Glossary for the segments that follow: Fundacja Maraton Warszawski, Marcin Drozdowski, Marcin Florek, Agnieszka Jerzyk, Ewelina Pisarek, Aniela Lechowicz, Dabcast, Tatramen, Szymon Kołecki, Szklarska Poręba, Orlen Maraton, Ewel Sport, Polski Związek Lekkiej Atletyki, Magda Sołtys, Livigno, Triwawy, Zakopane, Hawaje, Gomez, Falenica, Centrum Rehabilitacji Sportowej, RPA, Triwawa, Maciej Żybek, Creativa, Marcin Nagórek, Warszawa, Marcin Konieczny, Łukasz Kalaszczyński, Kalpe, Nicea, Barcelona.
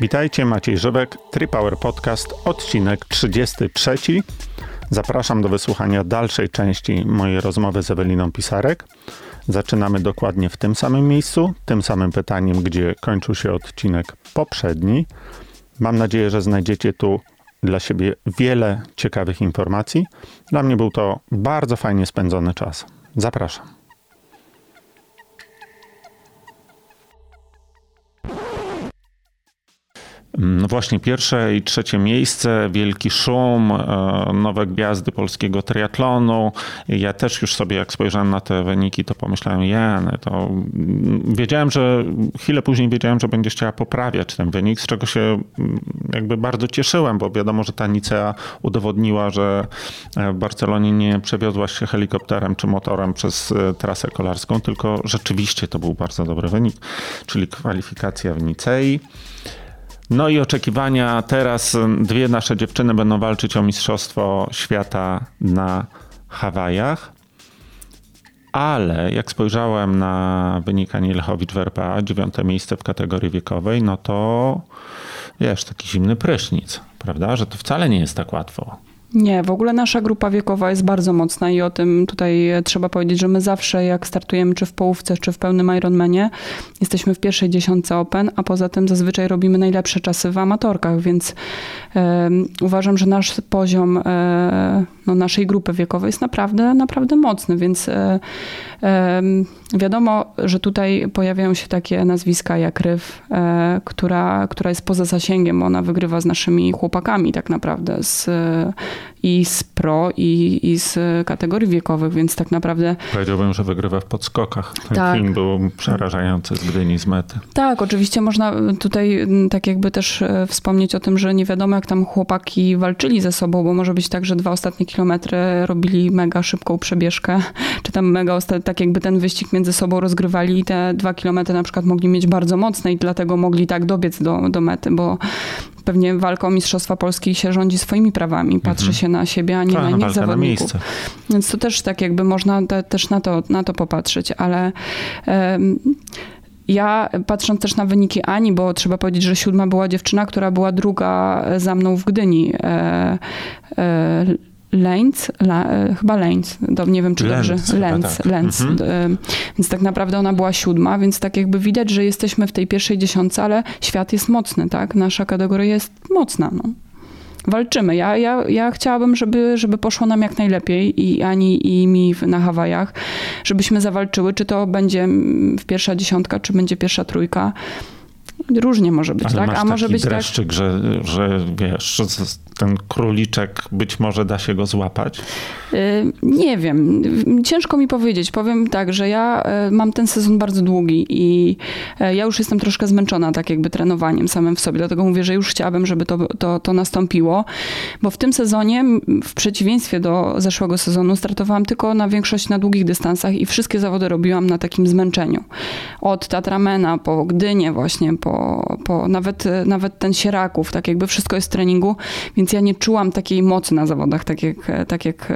Witajcie, Maciej Żybek, Tripower Podcast, odcinek 33. Zapraszam do wysłuchania dalszej części mojej rozmowy z Eweliną Pisarek. Zaczynamy dokładnie w tym samym miejscu, tym samym pytaniem, gdzie kończył się odcinek poprzedni. Mam nadzieję, że znajdziecie tu dla siebie wiele ciekawych informacji. Dla mnie był to bardzo fajnie spędzony czas. Zapraszam. No właśnie, pierwsze i trzecie miejsce, wielki szum, nowe gwiazdy polskiego triatlonu. Ja też już sobie, jak spojrzałem na te wyniki, to pomyślałem, to wiedziałem, że chwilę później wiedziałem, że będzie chciała poprawiać ten wynik, z czego się jakby bardzo cieszyłem, bo wiadomo, że ta Nicea udowodniła, że w Barcelonie nie przewiozła się helikopterem czy motorem przez trasę kolarską, tylko rzeczywiście to był bardzo dobry wynik, czyli kwalifikacja w Nicei. No i oczekiwania, teraz dwie nasze dziewczyny będą walczyć o Mistrzostwo Świata na Hawajach, ale jak spojrzałem na wynik Anieli Lechowicz w RPA, 9. miejsce w kategorii wiekowej, no to wiesz, taki zimny prysznic, prawda, że to wcale nie jest tak łatwo. Nie, w ogóle nasza grupa wiekowa jest bardzo mocna i o tym tutaj trzeba powiedzieć, że my zawsze jak startujemy czy w połówce, czy w pełnym Ironmanie, jesteśmy w pierwszej dziesiątce Open, a poza tym zazwyczaj robimy najlepsze czasy w amatorkach, więc uważam, że nasz poziom naszej grupy wiekowej jest naprawdę, naprawdę mocny, więc wiadomo, że tutaj pojawiają się takie nazwiska jak Ryw, która jest poza zasięgiem, ona wygrywa z naszymi chłopakami tak naprawdę, i z pro, i z kategorii wiekowych, więc tak naprawdę... Powiedziałbym, że wygrywa w podskokach. Ten film był przerażający z Gdyni, z mety. Tak, oczywiście można tutaj tak jakby też wspomnieć o tym, że nie wiadomo jak tam chłopaki walczyli ze sobą, bo może być tak, że dwa ostatnie kilometry robili mega szybką przebieżkę, czy tam mega tak jakby ten wyścig między sobą rozgrywali i te 2 kilometry na przykład mogli mieć bardzo mocne i dlatego mogli tak dobiec do mety, bo pewnie walka o Mistrzostwa Polski się rządzi swoimi prawami. Patrzy się na siebie, a nie na innych zawodników. Więc to też tak jakby można też na to popatrzeć, ale... Ja patrząc też na wyniki Ani, bo trzeba powiedzieć, że 7. była dziewczyna, która była druga za mną w Gdyni. Lenz. Więc tak naprawdę ona była 7, więc tak jakby widać, że jesteśmy w tej pierwszej dziesiątce, ale świat jest mocny, tak? Nasza kategoria jest mocna, Walczymy. Ja chciałabym, żeby poszło nam jak najlepiej i Ani i mi na Hawajach, żebyśmy zawalczyły, czy to będzie pierwsza dziesiątka, czy będzie pierwsza trójka. Różnie może być, ale tak? Masz a może być dreszczyk, tak, że wiesz, ten króliczek być może da się go złapać? Nie wiem. Ciężko mi powiedzieć. Powiem tak, że ja mam ten sezon bardzo długi i ja już jestem troszkę zmęczona tak jakby trenowaniem samym w sobie. Dlatego mówię, że już chciałabym, żeby to nastąpiło, bo w tym sezonie, w przeciwieństwie do zeszłego sezonu, startowałam tylko na większość na długich dystansach i wszystkie zawody robiłam na takim zmęczeniu. Od Tatramena po Gdynię właśnie, po nawet ten Sieraków, tak jakby wszystko jest w treningu, więc ja nie czułam takiej mocy na zawodach, tak jak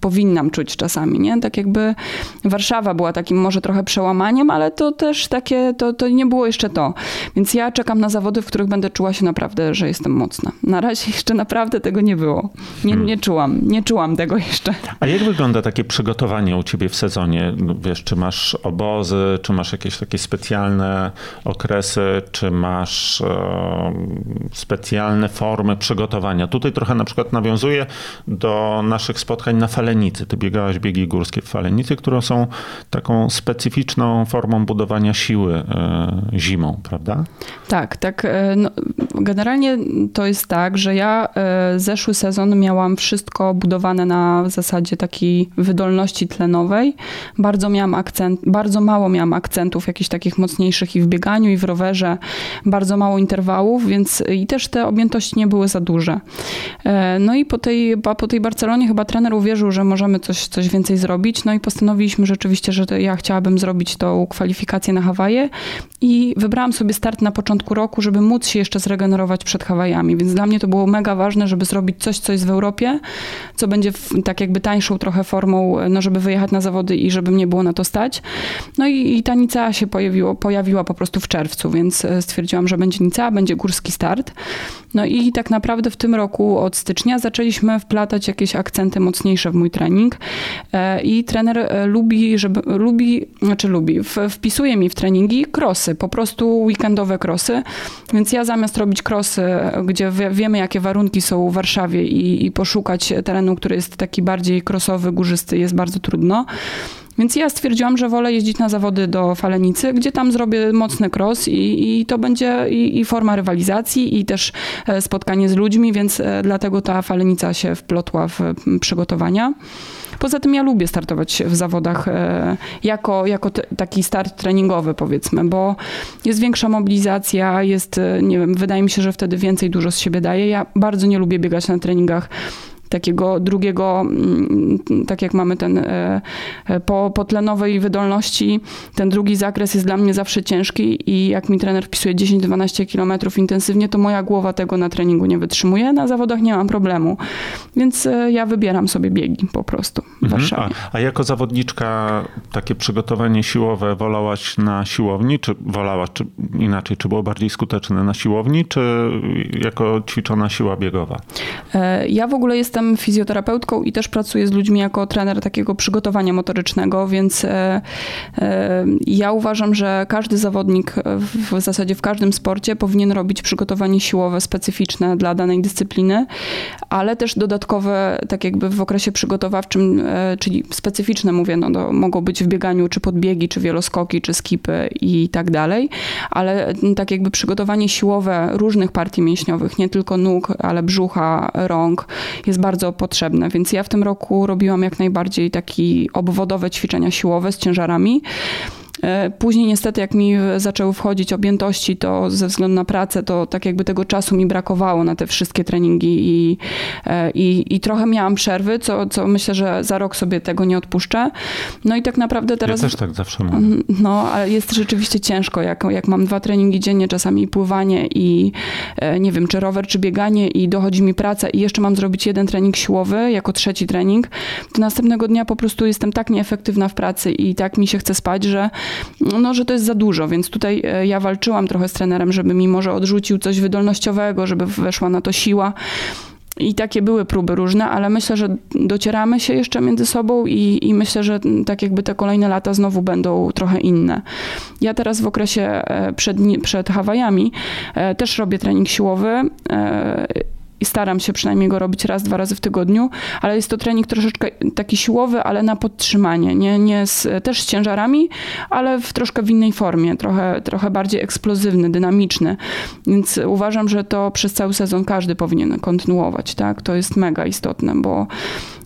powinnam czuć czasami, nie? Tak jakby Warszawa była takim może trochę przełamaniem, ale to też takie, to nie było jeszcze to. Więc ja czekam na zawody, w których będę czuła się naprawdę, że jestem mocna. Na razie jeszcze naprawdę tego nie było. Nie czułam tego jeszcze. A jak wygląda takie przygotowanie u ciebie w sezonie? Wiesz, czy masz obozy, czy masz jakieś takie specjalne okresy, czy masz specjalne formy przygotowania? Tutaj trochę na przykład nawiązuję do naszych spotkań na Falenicy. Ty biegałaś biegi górskie w Falenicy, które są taką specyficzną formą budowania siły zimą, prawda? Tak. Generalnie to jest tak, że ja zeszły sezon miałam wszystko budowane na zasadzie takiej wydolności tlenowej. Bardzo mało miałam akcentów jakichś takich mocniejszych i w bieganiu, i w rowerze. Bardzo mało interwałów, więc i też te objętości nie były za duże. No i po tej Barcelonie chyba trener uwierzył, uwierzył, że możemy coś więcej zrobić. No i postanowiliśmy rzeczywiście, że ja chciałabym zrobić tą kwalifikację na Hawaje i wybrałam sobie start na początku roku, żeby móc się jeszcze zregenerować przed Hawajami. Więc dla mnie to było mega ważne, żeby zrobić coś, co jest w Europie, co będzie tak jakby tańszą trochę formą, no żeby wyjechać na zawody i żeby mnie było na to stać. No i ta Nicea się pojawiła po prostu w czerwcu, więc stwierdziłam, że będzie Nicea, będzie górski start. No i tak naprawdę w tym roku od stycznia zaczęliśmy wplatać jakieś akcenty mocniejsze w mój trening i trener wpisuje mi w treningi crossy, po prostu weekendowe crossy, więc ja zamiast robić crossy, gdzie wiemy jakie warunki są w Warszawie i poszukać terenu, który jest taki bardziej crossowy, górzysty, jest bardzo trudno. Więc ja stwierdziłam, że wolę jeździć na zawody do Falenicy, gdzie tam zrobię mocny cross i to będzie i forma rywalizacji i też spotkanie z ludźmi, więc dlatego ta Falenica się wplotła w przygotowania. Poza tym ja lubię startować w zawodach jako taki start treningowy powiedzmy, bo jest większa mobilizacja, jest, nie wiem, wydaje mi się, że wtedy więcej dużo z siebie daje. Ja bardzo nie lubię biegać na treningach takiego drugiego, tak jak mamy ten po tlenowej wydolności, ten drugi zakres jest dla mnie zawsze ciężki i jak mi trener wpisuje 10-12 km intensywnie, to moja głowa tego na treningu nie wytrzymuje. Na zawodach nie mam problemu, więc ja wybieram sobie biegi po prostu w Warszawie. A jako zawodniczka takie przygotowanie siłowe wolałaś na siłowni, czy wolałaś, czy inaczej, czy było bardziej skuteczne na siłowni, czy jako ćwiczona siła biegowa? Ja w ogóle jestem fizjoterapeutką i też pracuję z ludźmi jako trener takiego przygotowania motorycznego, więc ja uważam, że każdy zawodnik w zasadzie w każdym sporcie powinien robić przygotowanie siłowe specyficzne dla danej dyscypliny, ale też dodatkowe tak jakby w okresie przygotowawczym, czyli specyficzne mówię, no to mogą być w bieganiu czy podbiegi, czy wieloskoki, czy skipy i tak dalej, ale tak jakby przygotowanie siłowe różnych partii mięśniowych, nie tylko nóg, ale brzucha, rąk jest bardzo potrzebne, więc ja w tym roku robiłam jak najbardziej takie obwodowe ćwiczenia siłowe z ciężarami. Później niestety jak mi zaczęły wchodzić objętości, to ze względu na pracę, to tak jakby tego czasu mi brakowało na te wszystkie treningi i trochę miałam przerwy, co myślę, że za rok sobie tego nie odpuszczę. No i tak naprawdę teraz... Ja też tak zawsze mam. No, ale jest rzeczywiście ciężko, jak mam 2 treningi dziennie, czasami pływanie i nie wiem, czy rower, czy bieganie i dochodzi mi praca i jeszcze mam zrobić 1 trening siłowy jako 3 trening, to następnego dnia po prostu jestem tak nieefektywna w pracy i tak mi się chce spać, że to jest za dużo, więc tutaj ja walczyłam trochę z trenerem, żeby mi może odrzucił coś wydolnościowego, żeby weszła na to siła. I takie były próby różne, ale myślę, że docieramy się jeszcze między sobą i myślę, że tak jakby te kolejne lata znowu będą trochę inne. Ja teraz w okresie przed Hawajami też robię trening siłowy i staram się przynajmniej go robić 1-2 razy w tygodniu, ale jest to trening troszeczkę taki siłowy, ale na podtrzymanie. Też z ciężarami, ale troszkę w innej formie, trochę bardziej eksplozywny, dynamiczny. Więc uważam, że to przez cały sezon każdy powinien kontynuować. Tak? To jest mega istotne,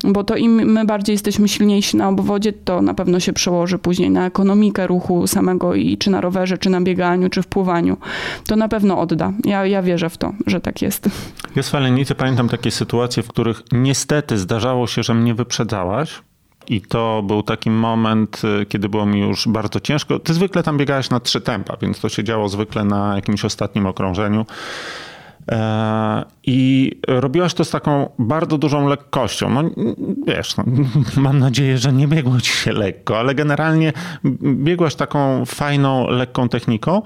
bo to im my bardziej jesteśmy silniejsi na obwodzie, to na pewno się przełoży później na ekonomikę ruchu samego i czy na rowerze, czy na bieganiu, czy w pływaniu. To na pewno odda. Ja wierzę w to, że tak jest. Jest Falenicy, pamiętam takie sytuacje, w których niestety zdarzało się, że mnie wyprzedzałaś i to był taki moment, kiedy było mi już bardzo ciężko. Ty zwykle tam biegałaś na 3 tempa, więc to się działo zwykle na jakimś ostatnim okrążeniu. I robiłaś to z taką bardzo dużą lekkością. No wiesz, no, mam nadzieję, że nie biegło ci się lekko, ale generalnie biegłaś taką fajną, lekką techniką.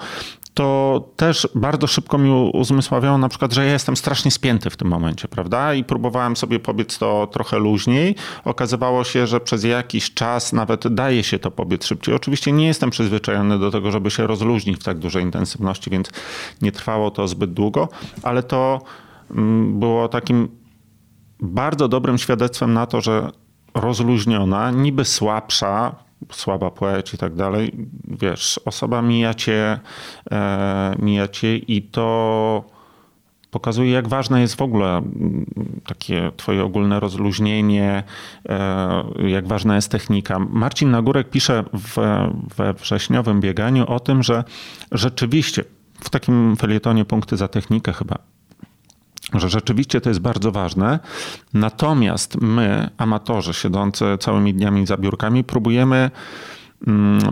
To też bardzo szybko mi uzmysławiało na przykład, że ja jestem strasznie spięty w tym momencie, prawda? I próbowałem sobie pobiec to trochę luźniej. Okazywało się, że przez jakiś czas nawet daje się to pobiec szybciej. Oczywiście nie jestem przyzwyczajony do tego, żeby się rozluźnić w tak dużej intensywności, więc nie trwało to zbyt długo, ale to było takim bardzo dobrym świadectwem na to, że rozluźniona, niby słabsza, słaba płeć i tak dalej, wiesz, osoba mija cię i to pokazuje, jak ważne jest w ogóle takie twoje ogólne rozluźnienie, jak ważna jest technika. Marcin Nagórek pisze we wrześniowym bieganiu o tym, że rzeczywiście w takim felietonie punkty za technikę chyba, że rzeczywiście to jest bardzo ważne. Natomiast my, amatorzy siedzący całymi dniami za biurkami,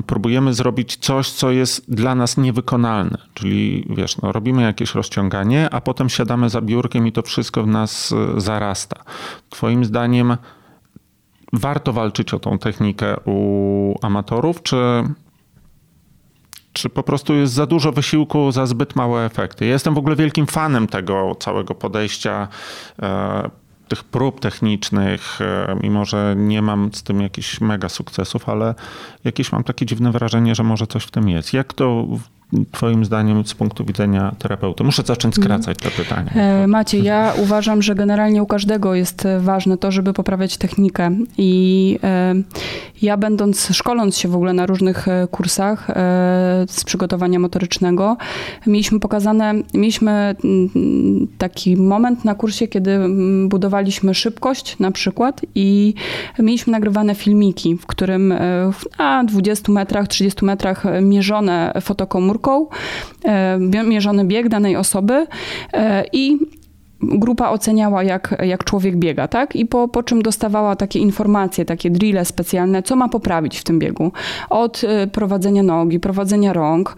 próbujemy zrobić coś, co jest dla nas niewykonalne. Czyli wiesz, no, robimy jakieś rozciąganie, a potem siadamy za biurkiem i to wszystko w nas zarasta. Twoim zdaniem warto walczyć o tą technikę u amatorów, czy po prostu jest za dużo wysiłku, za zbyt małe efekty? Ja jestem w ogóle wielkim fanem tego całego podejścia, tych prób technicznych, mimo że nie mam z tym jakichś mega sukcesów, ale jakieś mam takie dziwne wrażenie, że może coś w tym jest. Jak to twoim zdaniem z punktu widzenia terapeuty? Muszę zacząć skracać to pytanie. Maciej, ja uważam, że generalnie u każdego jest ważne to, żeby poprawiać technikę. I ja szkoląc się w ogóle na różnych kursach z przygotowania motorycznego, mieliśmy taki moment na kursie, kiedy budowaliśmy szybkość na przykład i mieliśmy nagrywane filmiki, w którym na 20 metrach, 30 metrach mierzone fotokomórki, mierzony bieg danej osoby i grupa oceniała, jak człowiek biega, tak? I po czym dostawała takie informacje, takie drille specjalne, co ma poprawić w tym biegu. Od prowadzenia nogi, prowadzenia rąk,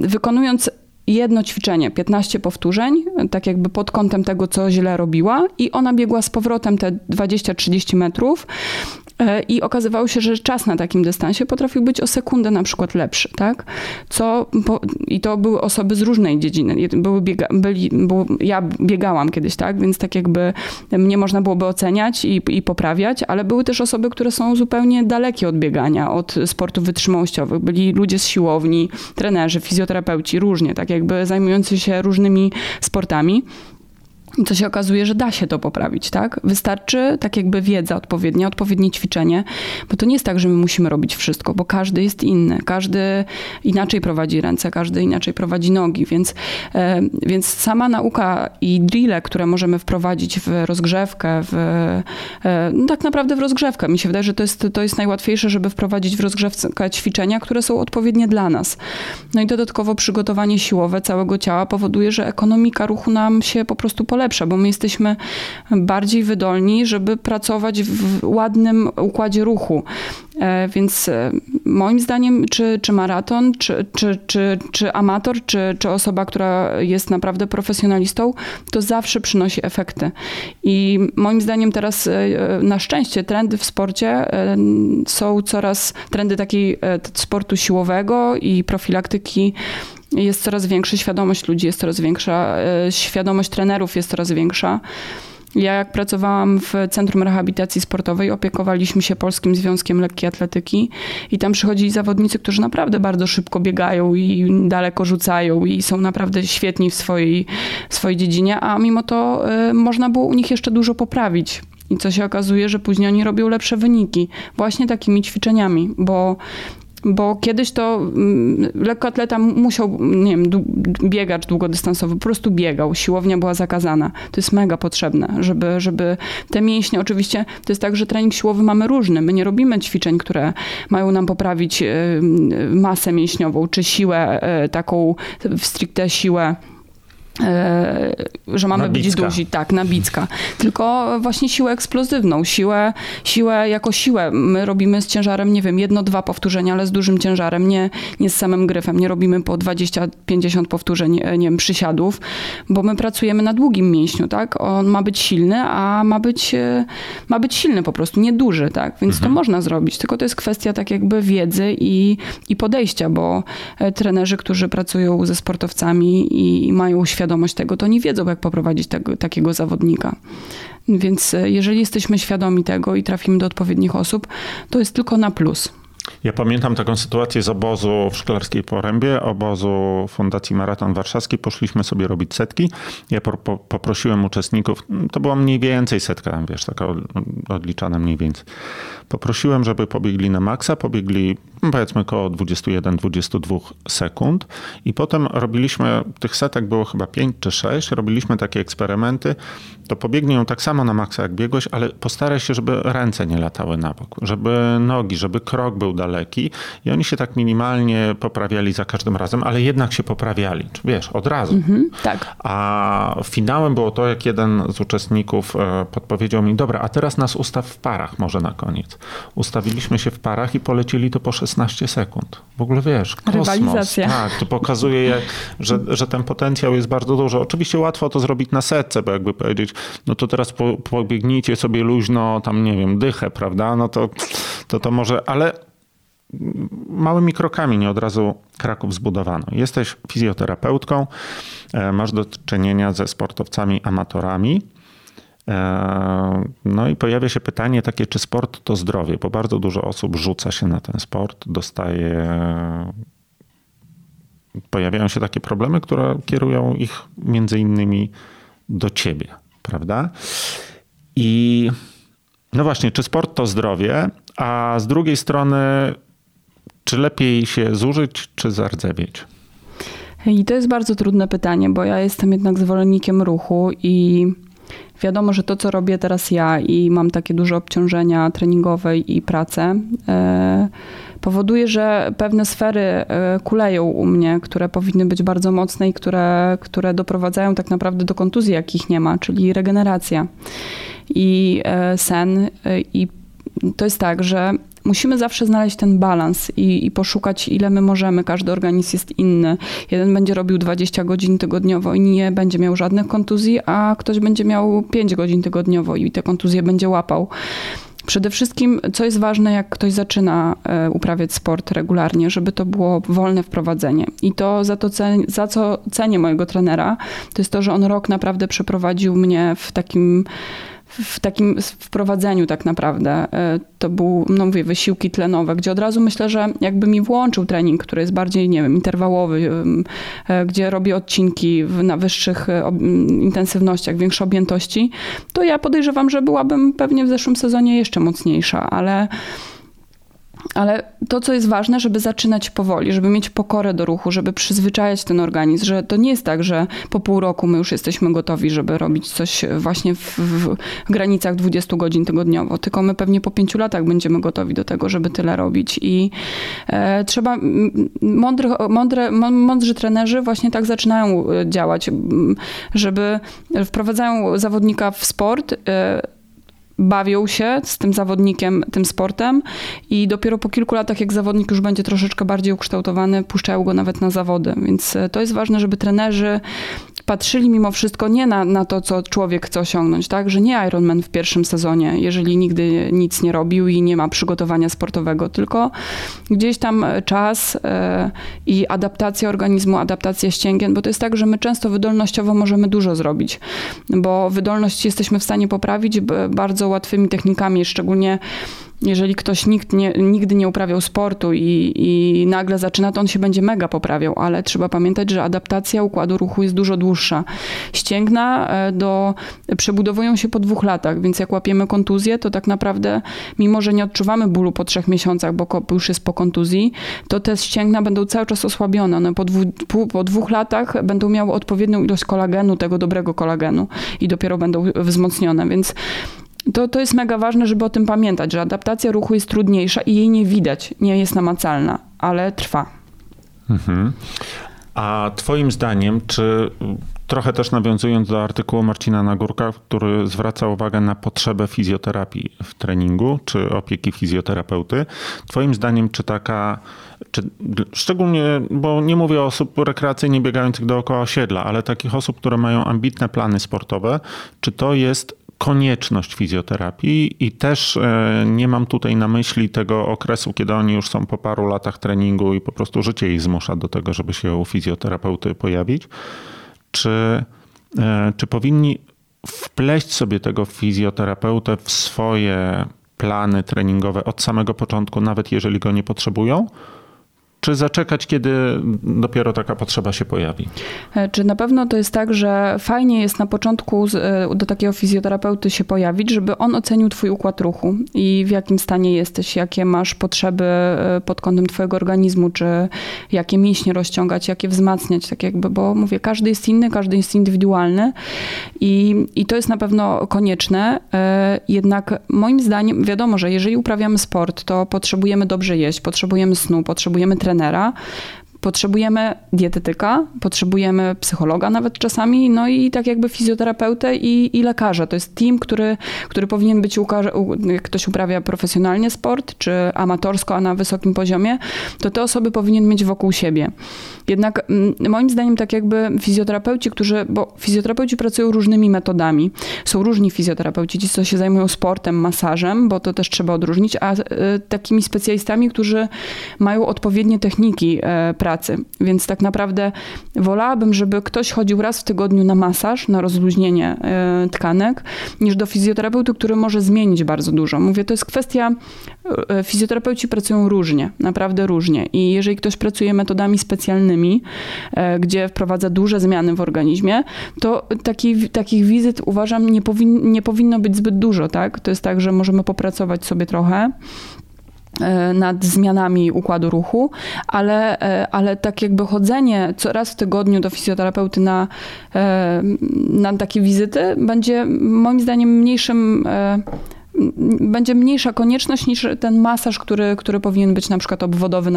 wykonując jedno ćwiczenie, 15 powtórzeń, tak jakby pod kątem tego, co źle robiła, i ona biegła z powrotem te 20-30 metrów. I okazywało się, że czas na takim dystansie potrafił być o sekundę na przykład lepszy, tak? I to były osoby z różnej dziedziny. Ja biegałam kiedyś, tak? Więc tak jakby mnie można byłoby oceniać i poprawiać, ale były też osoby, które są zupełnie dalekie od biegania, od sportów wytrzymałościowych. Byli ludzie z siłowni, trenerzy, fizjoterapeuci, różnie, tak jakby zajmujący się różnymi sportami. I to się okazuje, że da się to poprawić, tak? Wystarczy tak jakby wiedza odpowiednia, odpowiednie ćwiczenie, bo to nie jest tak, że my musimy robić wszystko, bo każdy jest inny, każdy inaczej prowadzi ręce, każdy inaczej prowadzi nogi, więc sama nauka i drille, które możemy wprowadzić w rozgrzewkę, tak naprawdę w rozgrzewkę. Mi się wydaje, że to jest najłatwiejsze, żeby wprowadzić w rozgrzewkę ćwiczenia, które są odpowiednie dla nas. No i dodatkowo przygotowanie siłowe całego ciała powoduje, że ekonomika ruchu nam się po prostu polepsza, bo my jesteśmy bardziej wydolni, żeby pracować w ładnym układzie ruchu. Więc moim zdaniem czy maraton, czy amator, czy osoba, która jest naprawdę profesjonalistą, to zawsze przynosi efekty. I moim zdaniem teraz na szczęście trendy w sporcie są coraz... Trendy takiej sportu siłowego i profilaktyki, jest coraz większa świadomość ludzi, jest coraz większa świadomość trenerów, jest coraz większa. Ja jak pracowałam w Centrum Rehabilitacji Sportowej, opiekowaliśmy się Polskim Związkiem Lekkiej Atletyki i tam przychodzili zawodnicy, którzy naprawdę bardzo szybko biegają i daleko rzucają i są naprawdę świetni w swojej dziedzinie, a mimo to można było u nich jeszcze dużo poprawić. I co się okazuje, że później oni robią lepsze wyniki właśnie takimi ćwiczeniami, bo kiedyś to lekkoatleta musiał, nie wiem, biegacz długodystansowy po prostu biegał, siłownia była zakazana. To jest mega potrzebne, żeby te mięśnie, oczywiście to jest tak, że trening siłowy mamy różny. My nie robimy ćwiczeń, które mają nam poprawić masę mięśniową, czy siłę taką, stricte siłę, że mamy nabicka. Być duzi, tak, nabicka. Tylko właśnie siłę eksplozywną, siłę jako siłę. My robimy z ciężarem, nie wiem, 1-2 powtórzenia, ale z dużym ciężarem, nie z samym gryfem. Nie robimy po 20-50 powtórzeń, nie wiem, przysiadów, bo my pracujemy na długim mięśniu, tak? On ma być silny, a ma być silny po prostu, nie duży, tak? Więc to można zrobić, tylko to jest kwestia tak jakby wiedzy i podejścia, bo trenerzy, którzy pracują ze sportowcami i mają świadomość tego, to nie wiedzą, jak poprowadzić takiego zawodnika. Więc jeżeli jesteśmy świadomi tego i trafimy do odpowiednich osób, to jest tylko na plus. Ja pamiętam taką sytuację z obozu w Szklarskiej Porębie, obozu Fundacji Maraton Warszawski. Poszliśmy sobie robić setki. Ja poprosiłem uczestników, to była mniej więcej setka, wiesz, taka odliczana mniej więcej. Poprosiłem, żeby pobiegli na maksa, pobiegli powiedzmy około 21-22 sekund i potem robiliśmy, tych setek było chyba 5 czy 6, robiliśmy takie eksperymenty, to pobiegnij ją tak samo na maksa jak biegłeś, ale postaraj się, żeby ręce nie latały na bok, żeby nogi, żeby krok był daleki i oni się tak minimalnie poprawiali za każdym razem, ale jednak się poprawiali, wiesz, od razu. Mhm, tak. A finałem było to, jak jeden z uczestników podpowiedział mi, dobra, a teraz nas ustaw w parach może na koniec. Ustawiliśmy się w parach i polecieli to po 16 sekund. W ogóle wiesz, kosmos. Rywalizacja. Tak, to pokazuje, że ten potencjał jest bardzo duży. Oczywiście łatwo to zrobić na setce, bo jakby powiedzieć, no to teraz pobiegnijcie sobie luźno, tam nie wiem, dychę, prawda? No to może, ale małymi krokami, nie od razu Kraków zbudowano. Jesteś fizjoterapeutką, masz do czynienia ze sportowcami amatorami. No i pojawia się pytanie takie, czy sport to zdrowie, bo bardzo dużo osób rzuca się na ten sport, pojawiają się takie problemy, które kierują ich między innymi do ciebie, prawda? I no właśnie, czy sport to zdrowie, a z drugiej strony, czy lepiej się zużyć, czy zardzewieć? I to jest bardzo trudne pytanie, bo ja jestem jednak zwolennikiem ruchu i wiadomo, że to, co robię teraz ja i mam takie duże obciążenia treningowe i pracę, powoduje, że pewne sfery kuleją u mnie, które powinny być bardzo mocne i które doprowadzają tak naprawdę do kontuzji, jakich nie ma, czyli regeneracja i sen. I to jest tak, że musimy zawsze znaleźć ten balans i poszukać, ile my możemy. Każdy organizm jest inny. Jeden będzie robił 20 godzin tygodniowo i nie będzie miał żadnych kontuzji, a ktoś będzie miał 5 godzin tygodniowo i te kontuzje będzie łapał. Przede wszystkim, co jest ważne, jak ktoś zaczyna uprawiać sport regularnie, żeby to było wolne wprowadzenie. I to, za co cenię mojego trenera, to jest to, że on rok naprawdę przeprowadził mnie w takim wprowadzeniu tak naprawdę. To był, wysiłki tlenowe, gdzie od razu myślę, że jakby mi włączył trening, który jest bardziej, interwałowy, gdzie robię odcinki na wyższych intensywnościach, większej objętości, to ja podejrzewam, że byłabym pewnie w zeszłym sezonie jeszcze mocniejsza, ale to, co jest ważne, żeby zaczynać powoli, żeby mieć pokorę do ruchu, żeby przyzwyczajać ten organizm, że to nie jest tak, że po pół roku my już jesteśmy gotowi, żeby robić coś właśnie w granicach 20 godzin tygodniowo, tylko my pewnie po 5 latach będziemy gotowi do tego, żeby tyle robić i trzeba, mądrzy trenerzy właśnie tak zaczynają działać, żeby wprowadzają zawodnika w sport, bawią się z tym zawodnikiem, tym sportem i dopiero po kilku latach, jak zawodnik już będzie troszeczkę bardziej ukształtowany, puszczają go nawet na zawody. Więc to jest ważne, żeby trenerzy patrzyli mimo wszystko nie na to, co człowiek chce osiągnąć, tak? Że nie Ironman w pierwszym sezonie, jeżeli nigdy nic nie robił i nie ma przygotowania sportowego, tylko gdzieś tam czas i adaptacja organizmu, adaptacja ścięgien, bo to jest tak, że my często wydolnościowo możemy dużo zrobić, bo wydolność jesteśmy w stanie poprawić bardzo łatwymi technikami, szczególnie jeżeli ktoś nigdy nie uprawiał sportu i nagle zaczyna, to on się będzie mega poprawiał, ale trzeba pamiętać, że adaptacja układu ruchu jest dużo dłuższa. Ścięgna przebudowują się po 2 latach, więc jak łapiemy kontuzję, to tak naprawdę, mimo że nie odczuwamy bólu po 3 miesiącach, bo już jest po kontuzji, to te ścięgna będą cały czas osłabione. One po 2 latach będą miały odpowiednią ilość kolagenu, tego dobrego kolagenu i dopiero będą wzmocnione, więc to jest mega ważne, żeby o tym pamiętać, że adaptacja ruchu jest trudniejsza i jej nie widać, nie jest namacalna, ale trwa. Mhm. A twoim zdaniem, czy trochę też nawiązując do artykułu Marcina Nagórka, który zwraca uwagę na potrzebę fizjoterapii w treningu, czy opieki fizjoterapeuty, twoim zdaniem, czy szczególnie, bo nie mówię o osób rekreacyjnie biegających dookoła osiedla, ale takich osób, które mają ambitne plany sportowe, czy to jest konieczność fizjoterapii i też nie mam tutaj na myśli tego okresu, kiedy oni już są po paru latach treningu i po prostu życie ich zmusza do tego, żeby się u fizjoterapeuty pojawić. Czy powinni wpleść sobie tego fizjoterapeutę w swoje plany treningowe od samego początku, nawet jeżeli go nie potrzebują? czy zaczekać, kiedy dopiero taka potrzeba się pojawi? Czy na pewno to jest tak, że fajnie jest na początku do takiego fizjoterapeuty się pojawić, żeby on ocenił twój układ ruchu i w jakim stanie jesteś, jakie masz potrzeby pod kątem twojego organizmu, czy jakie mięśnie rozciągać, jakie wzmacniać, tak jakby, bo mówię, każdy jest inny, każdy jest indywidualny i to jest na pewno konieczne. Jednak moim zdaniem wiadomo, że jeżeli uprawiamy sport, to potrzebujemy dobrze jeść, potrzebujemy snu, potrzebujemy trenera, potrzebujemy dietetyka, potrzebujemy psychologa nawet czasami, no i tak jakby fizjoterapeutę i lekarza. To jest team, który powinien być, jak ktoś uprawia profesjonalnie sport, czy amatorsko, a na wysokim poziomie, to te osoby powinien mieć wokół siebie. Jednak moim zdaniem tak jakby fizjoterapeuci, bo fizjoterapeuci pracują różnymi metodami. Są różni fizjoterapeuci, ci co się zajmują sportem, masażem, bo to też trzeba odróżnić, a takimi specjalistami, którzy mają odpowiednie techniki pracy. Więc tak naprawdę wolałabym, żeby ktoś chodził raz w tygodniu na masaż, na rozluźnienie tkanek, niż do fizjoterapeuty, który może zmienić bardzo dużo. Mówię, to jest kwestia, fizjoterapeuci pracują różnie, naprawdę różnie. I jeżeli ktoś pracuje metodami specjalnymi, gdzie wprowadza duże zmiany w organizmie, to takich wizyt uważam nie powinno być zbyt dużo, tak? To jest tak, że możemy popracować sobie trochę nad zmianami układu ruchu, ale tak jakby chodzenie co raz w tygodniu do fizjoterapeuty na takie wizyty będzie moim zdaniem mniejsza konieczność niż ten masaż, który powinien być na przykład obwodowy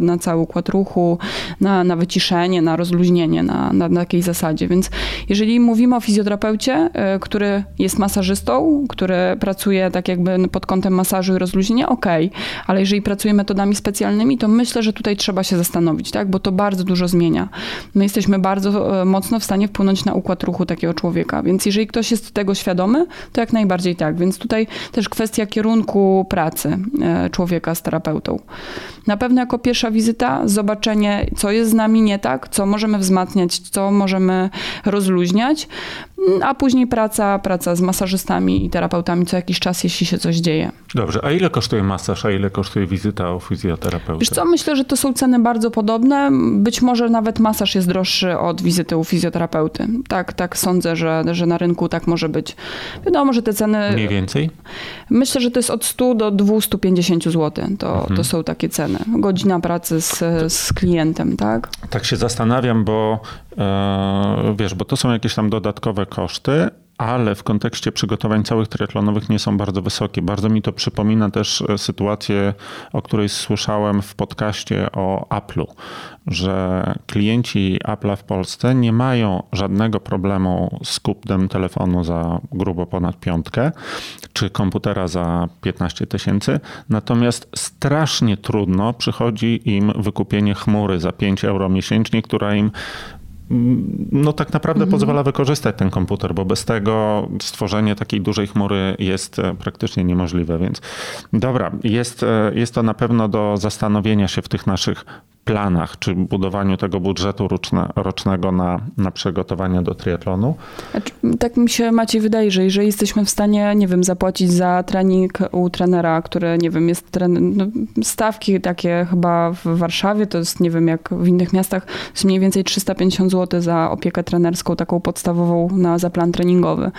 na cały układ ruchu, na wyciszenie, na rozluźnienie, na takiej zasadzie. Więc jeżeli mówimy o fizjoterapeucie, który jest masażystą, który pracuje tak jakby pod kątem masażu i rozluźnienia, okej, ale jeżeli pracuje metodami specjalnymi, to myślę, że tutaj trzeba się zastanowić, tak? Bo to bardzo dużo zmienia. My jesteśmy bardzo mocno w stanie wpłynąć na układ ruchu takiego człowieka, więc jeżeli ktoś jest tego świadomy, to jak najbardziej tak. Więc tutaj też kwestia kierunku pracy człowieka z terapeutą. Na pewno jako pierwsza wizyta zobaczenie, co jest z nami nie tak, co możemy wzmacniać, co możemy rozluźniać, a później praca z masażystami i terapeutami co jakiś czas, jeśli się coś dzieje. Dobrze, a ile kosztuje masaż, a ile kosztuje wizyta u fizjoterapeuty? Wiesz co, myślę, że to są ceny bardzo podobne. Być może nawet masaż jest droższy od wizyty u fizjoterapeuty. Tak sądzę, że na rynku tak może być. Wiadomo, że te ceny... Mniej więcej? Myślę, że to jest od 100 do 250 zł. To są takie ceny. Godzina pracy z klientem, tak? Tak się zastanawiam, bo wiesz, bo to są jakieś tam dodatkowe koszty, ale w kontekście przygotowań całych triatlonowych nie są bardzo wysokie. Bardzo mi to przypomina też sytuację, o której słyszałem w podcaście o Apple'u, że klienci Apple'a w Polsce nie mają żadnego problemu z kupnem telefonu za grubo ponad 5 czy komputera za 15 000, natomiast strasznie trudno przychodzi im wykupienie chmury za 5 euro miesięcznie, która im no tak naprawdę pozwala wykorzystać ten komputer, bo bez tego stworzenie takiej dużej chmury jest praktycznie niemożliwe, więc dobra, jest to na pewno do zastanowienia się w tych naszych planach, czy budowaniu tego budżetu rocznego na przygotowania do triatlonu? Tak mi się, Maciej, wydaje, że jeżeli jesteśmy w stanie, nie wiem, zapłacić za trening u trenera, który, nie wiem, jest stawki takie chyba w Warszawie, to jest, nie wiem, jak w innych miastach, jest mniej więcej 350 zł za opiekę trenerską, taką podstawową za plan treningowy.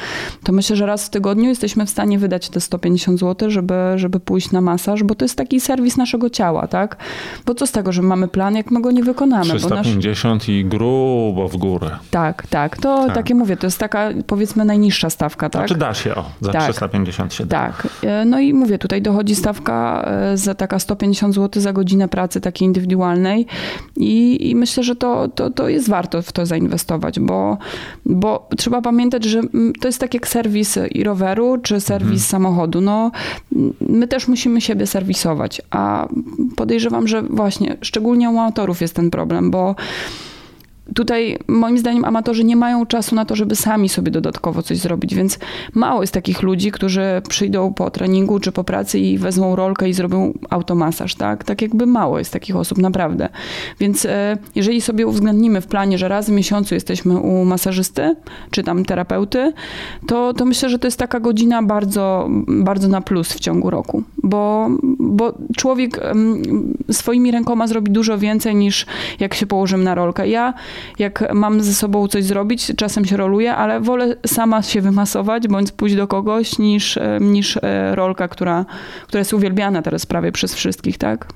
To myślę, że raz w tygodniu jesteśmy w stanie wydać te 150 zł, żeby pójść na masaż, bo to jest taki serwis naszego ciała, tak? Bo co z tego, że mamy plan, jak my go nie wykonamy. 350 i grubo w górę. Tak. To tak. Takie mówię, to jest taka powiedzmy najniższa stawka, tak? Znaczy da się, za tak. 350 się da. Tak. No i mówię, tutaj dochodzi stawka za taka 150 zł za godzinę pracy takiej indywidualnej i myślę, że to jest warto w to zainwestować, bo trzeba pamiętać, że to jest tak jak serwis i roweru, czy serwis samochodu. No, my też musimy siebie serwisować, a podejrzewam, że właśnie, szczególnie u autorów jest ten problem, bo Tutaj moim zdaniem amatorzy nie mają czasu na to, żeby sami sobie dodatkowo coś zrobić, więc mało jest takich ludzi, którzy przyjdą po treningu czy po pracy i wezmą rolkę i zrobią automasaż, tak? Tak jakby mało jest takich osób naprawdę. Więc jeżeli sobie uwzględnimy w planie, że raz w miesiącu jesteśmy u masażysty czy tam terapeuty, to myślę, że to jest taka godzina bardzo, bardzo na plus w ciągu roku, bo człowiek swoimi rękoma zrobi dużo więcej niż jak się położymy na rolkę. Jak mam ze sobą coś zrobić, czasem się roluję, ale wolę sama się wymasować bądź pójść do kogoś niż rolka, która jest uwielbiana teraz prawie przez wszystkich, tak?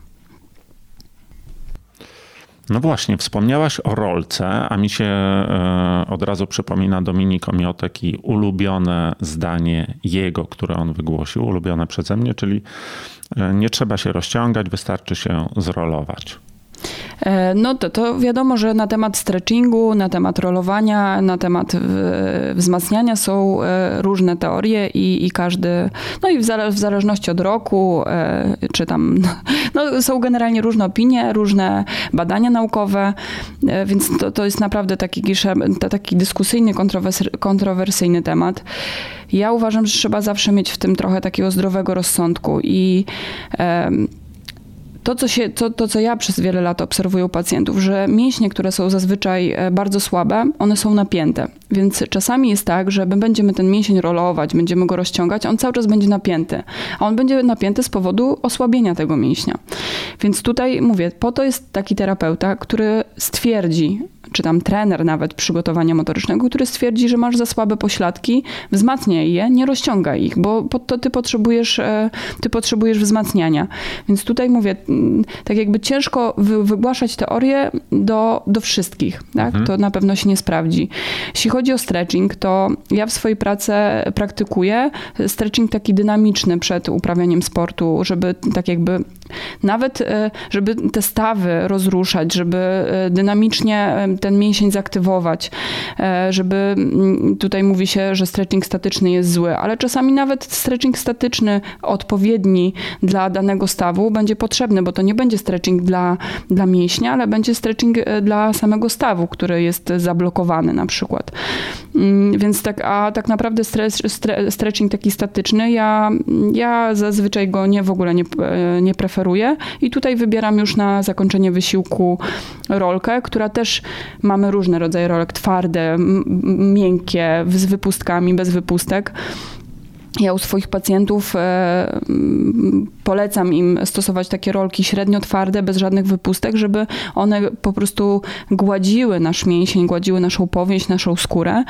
No właśnie, wspomniałaś o rolce, a mi się od razu przypomina Dominik Omiotek i ulubione zdanie jego, które on wygłosił, ulubione przeze mnie, czyli nie trzeba się rozciągać, wystarczy się zrolować. No to wiadomo, że na temat stretchingu, na temat rolowania, na temat wzmacniania są różne teorie i każdy, no i w zależności od roku, czy tam, no są generalnie różne opinie, różne badania naukowe, więc to jest naprawdę taki dyskusyjny, kontrowersyjny temat. Ja uważam, że trzeba zawsze mieć w tym trochę takiego zdrowego rozsądku i To, co ja przez wiele lat obserwuję u pacjentów, że mięśnie, które są zazwyczaj bardzo słabe, one są napięte. Więc czasami jest tak, że będziemy ten mięsień rolować, będziemy go rozciągać, on cały czas będzie napięty. A on będzie napięty z powodu osłabienia tego mięśnia. Więc tutaj mówię, po to jest taki terapeuta, który stwierdzi, czy tam trener nawet przygotowania motorycznego, który stwierdzi, że masz za słabe pośladki, wzmacniaj je, nie rozciągaj ich, bo pod to ty potrzebujesz wzmacniania. Więc tutaj mówię, tak jakby ciężko wygłaszać teorię do wszystkich, tak? Mhm. To na pewno się nie sprawdzi. Jeśli chodzi o stretching, to ja w swojej pracy praktykuję stretching taki dynamiczny przed uprawianiem sportu, żeby tak jakby nawet, żeby te stawy rozruszać, żeby dynamicznie ten mięsień zaktywować, żeby, tutaj mówi się, że stretching statyczny jest zły, ale czasami nawet stretching statyczny odpowiedni dla danego stawu będzie potrzebny, bo to nie będzie stretching dla mięśnia, ale będzie stretching dla samego stawu, który jest zablokowany na przykład. Więc tak naprawdę stretching taki statyczny, ja zazwyczaj go w ogóle nie preferuję i tutaj wybieram już na zakończenie wysiłku rolkę, która też, mamy różne rodzaje rolek, twarde, miękkie, z wypustkami, bez wypustek. Ja u swoich pacjentów polecam im stosować takie rolki średnio twarde, bez żadnych wypustek, żeby one po prostu gładziły nasz mięsień, gładziły naszą powięź, naszą skórę,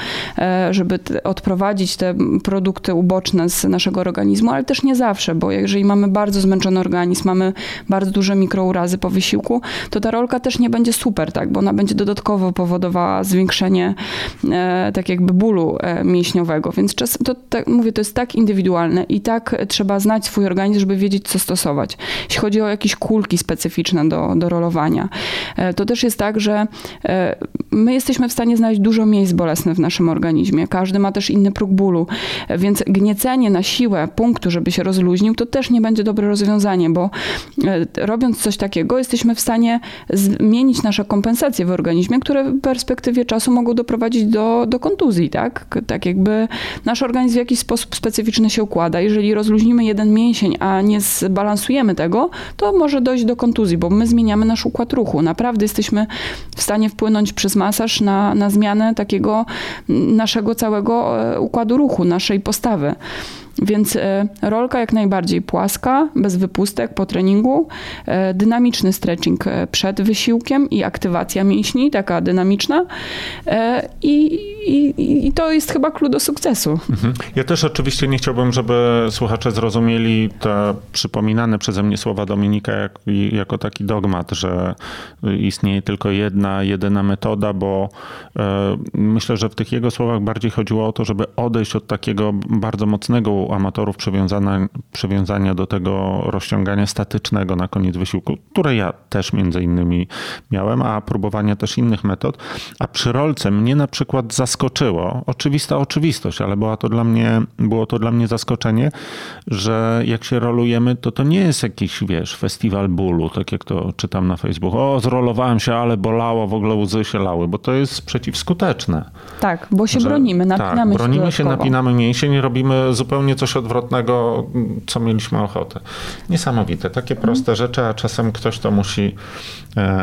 żeby odprowadzić te produkty uboczne z naszego organizmu, ale też nie zawsze, bo jeżeli mamy bardzo zmęczony organizm, mamy bardzo duże mikrourazy po wysiłku, to ta rolka też nie będzie super, tak, bo ona będzie dodatkowo powodowała zwiększenie tak jakby bólu mięśniowego, więc to jest tak indywidualne i tak trzeba znać swój organizm, żeby wiedzieć, co stosować. Jeśli chodzi o jakieś kulki specyficzne do rolowania, to też jest tak, że my jesteśmy w stanie znaleźć dużo miejsc bolesnych w naszym organizmie. Każdy ma też inny próg bólu, więc gniecenie na siłę punktu, żeby się rozluźnił, to też nie będzie dobre rozwiązanie, bo robiąc coś takiego, jesteśmy w stanie zmienić nasze kompensacje w organizmie, które w perspektywie czasu mogą doprowadzić do kontuzji, tak? Tak jakby nasz organizm w jakiś sposób specyficzny się układa. Jeżeli rozluźnimy jeden mięsień, a nie zbalansujemy tego, to może dojść do kontuzji, bo my zmieniamy nasz układ ruchu. Naprawdę jesteśmy w stanie wpłynąć przez masaż na zmianę takiego naszego całego układu ruchu, naszej postawy. Więc rolka jak najbardziej płaska, bez wypustek po treningu, dynamiczny stretching przed wysiłkiem i aktywacja mięśni, taka dynamiczna. I to jest chyba klucz do sukcesu. Ja też oczywiście nie chciałbym, żeby słuchacze zrozumieli te przypominane przeze mnie słowa Dominika jako taki dogmat, że istnieje tylko jedyna metoda, bo myślę, że w tych jego słowach bardziej chodziło o to, żeby odejść od takiego bardzo mocnego amatorów przywiązania do tego rozciągania statycznego na koniec wysiłku, które ja też między innymi miałem, a próbowania też innych metod. A przy rolce mnie na przykład zaskoczyło, oczywista oczywistość, ale było to dla mnie zaskoczenie, że jak się rolujemy, to nie jest jakiś, wiesz, festiwal bólu, tak jak to czytam na Facebooku. O, zrolowałem się, ale bolało, w ogóle łzy się lały, bo to jest przeciwskuteczne. Tak, bo się bronimy, napinamy się. Tak, bronimy się, napinamy mięsień i robimy zupełnie coś odwrotnego, co mieliśmy ochotę. Niesamowite, takie proste rzeczy, a czasem ktoś to musi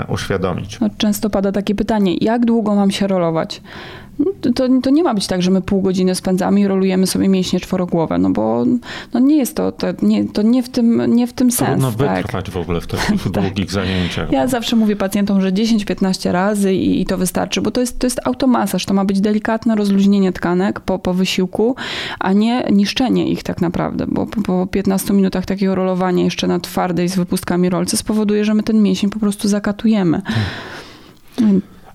uświadomić. Często pada takie pytanie, jak długo mam się rolować? To nie ma być tak, że my pół godziny spędzamy i rolujemy sobie mięśnie czworogłowe, no bo no nie jest to nie w tym sens. Trudno wytrwać w ogóle w takich długich zajęciach. Ja zawsze mówię pacjentom, że 10-15 razy i to wystarczy, bo to jest automasaż, to ma być delikatne rozluźnienie tkanek po wysiłku, a nie niszczenie ich tak naprawdę, bo po 15 minutach takiego rolowania jeszcze na twardej z wypustkami rolce spowoduje, że my ten mięsień po prostu zakatujemy.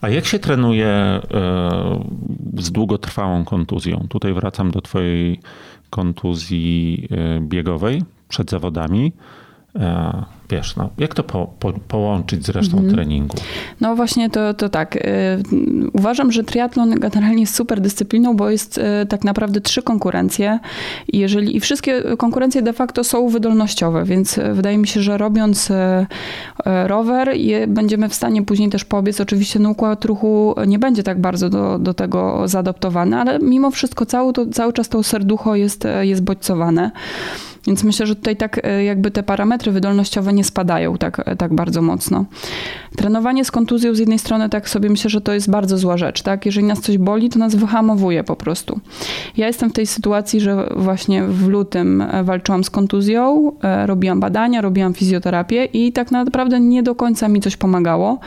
A jak się trenuje z długotrwałą kontuzją? Tutaj wracam do twojej kontuzji biegowej przed zawodami. Wiesz, no, jak to połączyć z resztą treningu? No właśnie to tak. Uważam, że triatlon generalnie jest super dyscypliną, bo jest tak naprawdę 3 konkurencje. I wszystkie konkurencje de facto są wydolnościowe, więc wydaje mi się, że robiąc rower będziemy w stanie później też pobiec. Oczywiście no, układ ruchu nie będzie tak bardzo do tego zaadoptowany, ale mimo wszystko cały czas to serducho jest bodźcowane. Więc myślę, że tutaj tak jakby te parametry wydolnościowe nie spadają tak bardzo mocno. Trenowanie z kontuzją z jednej strony tak sobie myślę, że to jest bardzo zła rzecz. Tak? Jeżeli nas coś boli, to nas wyhamowuje po prostu. Ja jestem w tej sytuacji, że właśnie w lutym walczyłam z kontuzją, robiłam badania, robiłam fizjoterapię i tak naprawdę nie do końca mi coś pomagało.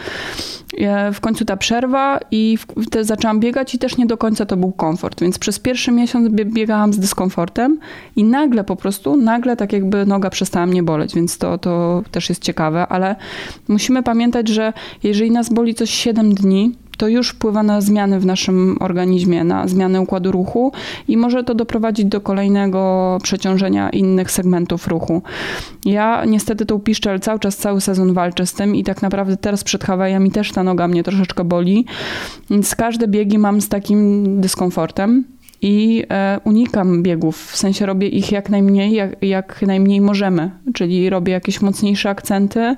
W końcu ta przerwa i zaczęłam biegać i też nie do końca to był komfort. Więc przez pierwszy miesiąc biegałam z dyskomfortem i nagle tak jakby noga przestała mnie boleć, więc to też jest ciekawe, ale musimy pamiętać, że jeżeli nas boli coś 7 dni, to już wpływa na zmiany w naszym organizmie, na zmianę układu ruchu i może to doprowadzić do kolejnego przeciążenia innych segmentów ruchu. Ja niestety tą piszczel cały sezon walczę z tym i tak naprawdę teraz przed Hawajami też ta noga mnie troszeczkę boli, więc każde biegi mam z takim dyskomfortem. I unikam biegów, w sensie robię ich jak najmniej możemy, czyli robię jakieś mocniejsze akcenty,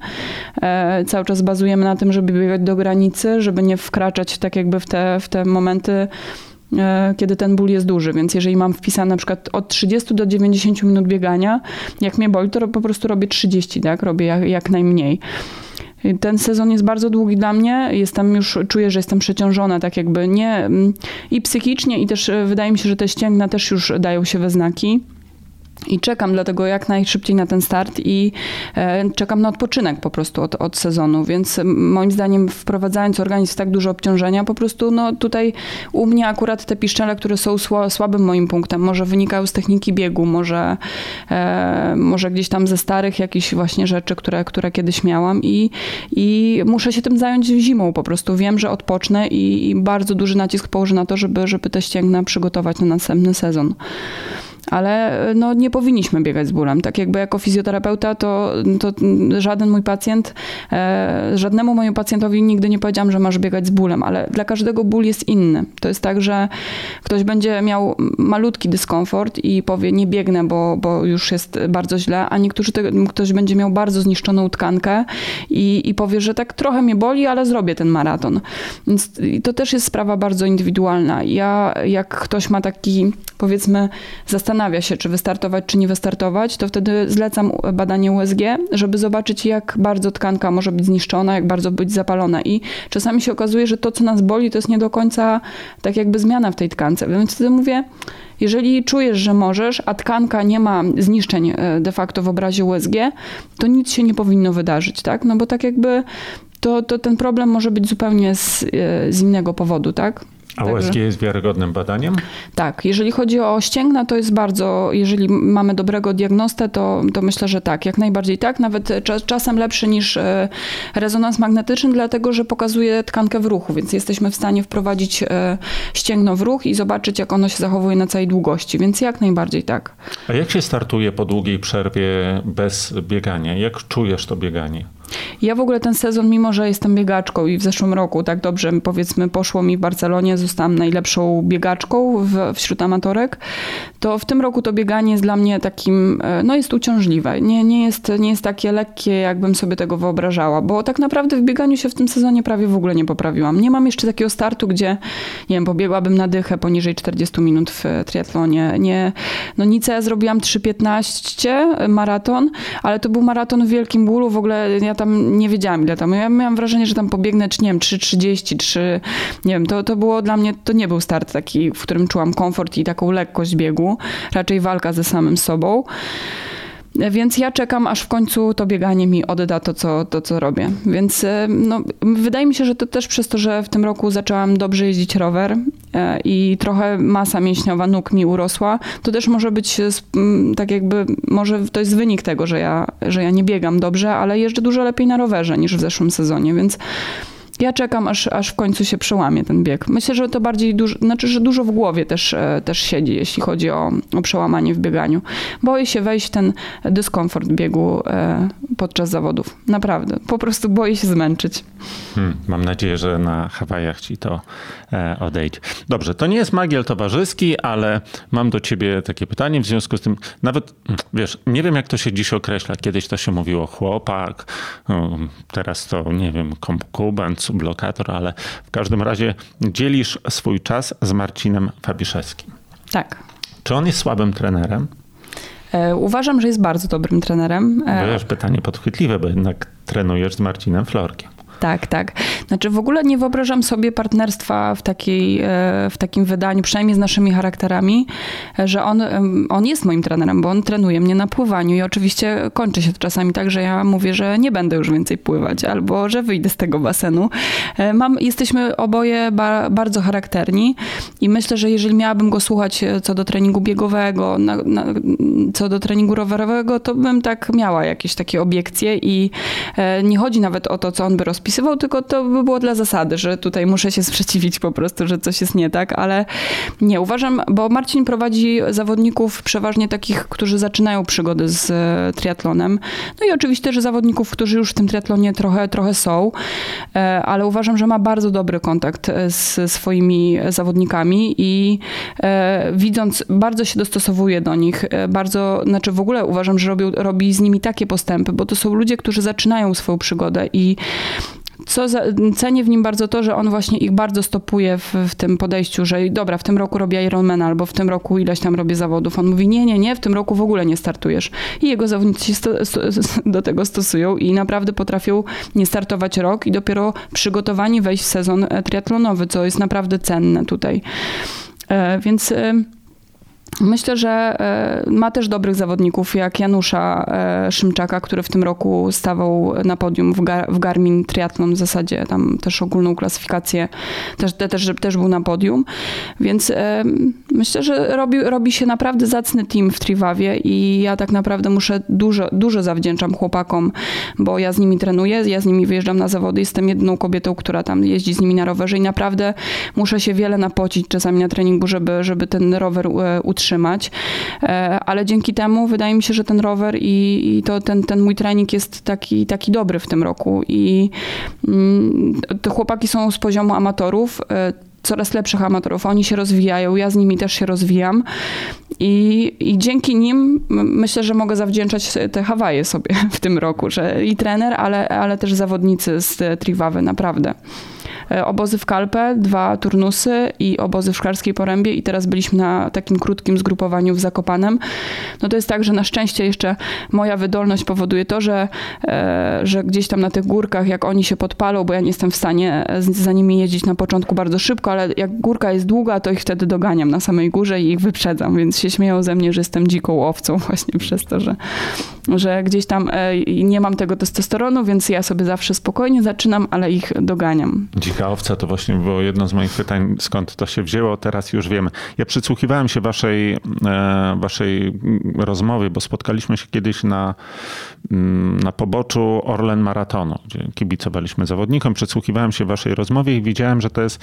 cały czas bazujemy na tym, żeby biegać do granicy, żeby nie wkraczać tak jakby w te momenty, kiedy ten ból jest duży, więc jeżeli mam wpisane na przykład od 30 do 90 minut biegania, jak mnie boli, to po prostu robię 30, tak? Robię jak najmniej. Ten sezon jest bardzo długi dla mnie, czuję, że jestem przeciążona tak jakby nie i psychicznie i też wydaje mi się, że te ścięgna też już dają się we znaki. I czekam dlatego jak najszybciej na ten start i czekam na odpoczynek po prostu od sezonu, więc moim zdaniem wprowadzając organizm w tak duże obciążenia, po prostu no tutaj u mnie akurat te piszczele, które są słabym moim punktem, może wynikają z techniki biegu, może gdzieś tam ze starych jakichś właśnie rzeczy, które kiedyś miałam i muszę się tym zająć zimą po prostu. Wiem, że odpocznę i bardzo duży nacisk położę na to, żeby te ścięgna przygotować na następny sezon. Ale no, nie powinniśmy biegać z bólem. Tak jakby jako fizjoterapeuta to żaden mój pacjent, żadnemu mojemu pacjentowi nigdy nie powiedziałam, że masz biegać z bólem, ale dla każdego ból jest inny. To jest tak, że ktoś będzie miał malutki dyskomfort i powie nie biegnę, bo już jest bardzo źle, a ktoś będzie miał bardzo zniszczoną tkankę i powie, że tak trochę mnie boli, ale zrobię ten maraton. Więc to też jest sprawa bardzo indywidualna. Jak ktoś ma taki, powiedzmy, zastanawia się, czy wystartować, czy nie wystartować, to wtedy zlecam badanie USG, żeby zobaczyć, jak bardzo tkanka może być zniszczona, jak bardzo być zapalona. I czasami się okazuje, że to, co nas boli, to jest nie do końca tak jakby zmiana w tej tkance. Więc wtedy mówię, jeżeli czujesz, że możesz, a tkanka nie ma zniszczeń de facto w obrazie USG, to nic się nie powinno wydarzyć, tak? No bo tak jakby to ten problem może być zupełnie z innego powodu, tak? A USG jest wiarygodnym badaniem? Tak. Jeżeli chodzi o ścięgna, to jest bardzo... Jeżeli mamy dobrego diagnostę, to myślę, że tak. Jak najbardziej tak. Nawet czasem lepszy niż rezonans magnetyczny, dlatego że pokazuje tkankę w ruchu, więc jesteśmy w stanie wprowadzić ścięgno w ruch i zobaczyć, jak ono się zachowuje na całej długości. Więc jak najbardziej tak. A jak się startuje po długiej przerwie bez biegania? Jak czujesz to bieganie? Ja w ogóle ten sezon, mimo że jestem biegaczką i w zeszłym roku tak dobrze, powiedzmy, poszło mi w Barcelonie, zostałam najlepszą biegaczką wśród amatorek, to w tym roku to bieganie jest dla mnie takim, no jest uciążliwe. Nie jest takie lekkie, jakbym sobie tego wyobrażała, bo tak naprawdę w bieganiu się w tym sezonie prawie w ogóle nie poprawiłam. Nie mam jeszcze takiego startu, gdzie, nie wiem, pobiegłabym na dychę poniżej 40 minut w triatlonie. No Nicea zrobiłam 3:15 maraton, ale to był maraton w wielkim bólu, w ogóle ja tam nie wiedziałam ile tam. Ja miałam wrażenie, że tam pobiegnę, czy nie wiem, 3:30, nie wiem, to było dla mnie, to nie był start taki, w którym czułam komfort i taką lekkość biegu, raczej walka ze samym sobą. Więc ja czekam, aż w końcu to bieganie mi odda to, co robię. Więc no, wydaje mi się, że to też przez to, że w tym roku zaczęłam dobrze jeździć rower i trochę masa mięśniowa nóg mi urosła, to też może być tak jakby, może to jest wynik tego, że ja nie biegam dobrze, ale jeżdżę dużo lepiej na rowerze niż w zeszłym sezonie, więc ja czekam, aż w końcu się przełamie ten bieg. Myślę, że to bardziej dużo, znaczy, że dużo w głowie też siedzi, jeśli chodzi o przełamanie w bieganiu. Boję się wejść w ten dyskomfort biegu podczas zawodów. Naprawdę. Po prostu boję się zmęczyć. Mam nadzieję, że na Hawajach ci to odejdzie. Dobrze, to nie jest magiel towarzyski, ale mam do ciebie takie pytanie w związku z tym, nawet, wiesz, nie wiem jak to się dziś określa. Kiedyś to się mówiło chłopak, teraz to, nie wiem, konkubent, sublokator, ale w każdym razie dzielisz swój czas z Marcinem Fabiszewskim. Tak. Czy on jest słabym trenerem? Uważam, że jest bardzo dobrym trenerem. Wiesz, pytanie podchwytliwe, bo jednak trenujesz z Marcinem Florkiem. Tak. Znaczy w ogóle nie wyobrażam sobie partnerstwa w takim wydaniu, przynajmniej z naszymi charakterami, że on jest moim trenerem, bo on trenuje mnie na pływaniu i oczywiście kończy się to czasami tak, że ja mówię, że nie będę już więcej pływać albo że wyjdę z tego basenu. Jesteśmy oboje bardzo charakterni i myślę, że jeżeli miałabym go słuchać co do treningu biegowego, co do treningu rowerowego, to bym tak miała jakieś takie obiekcje i nie chodzi nawet o to, co on by rozpoczął, tylko to by było dla zasady, że tutaj muszę się sprzeciwić po prostu, że coś jest nie tak, ale nie, uważam, bo Marcin prowadzi zawodników przeważnie takich, którzy zaczynają przygody z triatlonem, no i oczywiście też zawodników, którzy już w tym triatlonie trochę są, ale uważam, że ma bardzo dobry kontakt z swoimi zawodnikami i widząc, bardzo się dostosowuje do nich, bardzo, znaczy w ogóle uważam, że robi z nimi takie postępy, bo to są ludzie, którzy zaczynają swoją przygodę i cenię w nim bardzo to, że on właśnie ich bardzo stopuje w tym podejściu, że dobra, w tym roku robię Ironmana albo w tym roku ileś tam robię zawodów. On mówi nie, w tym roku w ogóle nie startujesz. I jego zawodnicy się do tego stosują i naprawdę potrafią nie startować rok i dopiero przygotowani wejść w sezon triatlonowy, co jest naprawdę cenne tutaj. Więc myślę, że ma też dobrych zawodników, jak Janusza Szymczaka, który w tym roku stawał na podium w Garmin Triathlon, w zasadzie tam też ogólną klasyfikację, też był na podium. Więc myślę, że robi się naprawdę zacny team w Triwawie i ja tak naprawdę muszę dużo zawdzięczam chłopakom, bo ja z nimi trenuję, ja z nimi wyjeżdżam na zawody, jestem jedną kobietą, która tam jeździ z nimi na rowerze i naprawdę muszę się wiele napocić czasami na treningu, żeby ten rower utrzymać, ale dzięki temu wydaje mi się, że ten rower i to ten mój trening jest taki dobry w tym roku i te chłopaki są z poziomu amatorów, coraz lepszych amatorów, oni się rozwijają, ja z nimi też się rozwijam i dzięki nim myślę, że mogę zawdzięczać te Hawaje sobie w tym roku, że i trener, ale też zawodnicy z Triwawy, naprawdę. Obozy w Kalpe, 2 turnusy i obozy w Szklarskiej Porębie i teraz byliśmy na takim krótkim zgrupowaniu w Zakopanem. No to jest tak, że na szczęście jeszcze moja wydolność powoduje to, że gdzieś tam na tych górkach, jak oni się podpalą, bo ja nie jestem w stanie za nimi jeździć na początku bardzo szybko, ale jak górka jest długa, to ich wtedy doganiam na samej górze i ich wyprzedzam, więc się śmieją ze mnie, że jestem dziką owcą właśnie przez to, że gdzieś tam nie mam tego testosteronu, więc ja sobie zawsze spokojnie zaczynam, ale ich doganiam. Kikaowca, to właśnie było jedno z moich pytań, skąd to się wzięło. Teraz już wiemy. Ja przysłuchiwałem się waszej rozmowie, bo spotkaliśmy się kiedyś na poboczu Orlen Maratonu, gdzie kibicowaliśmy zawodnikom. Przysłuchiwałem się waszej rozmowie i widziałem, że to jest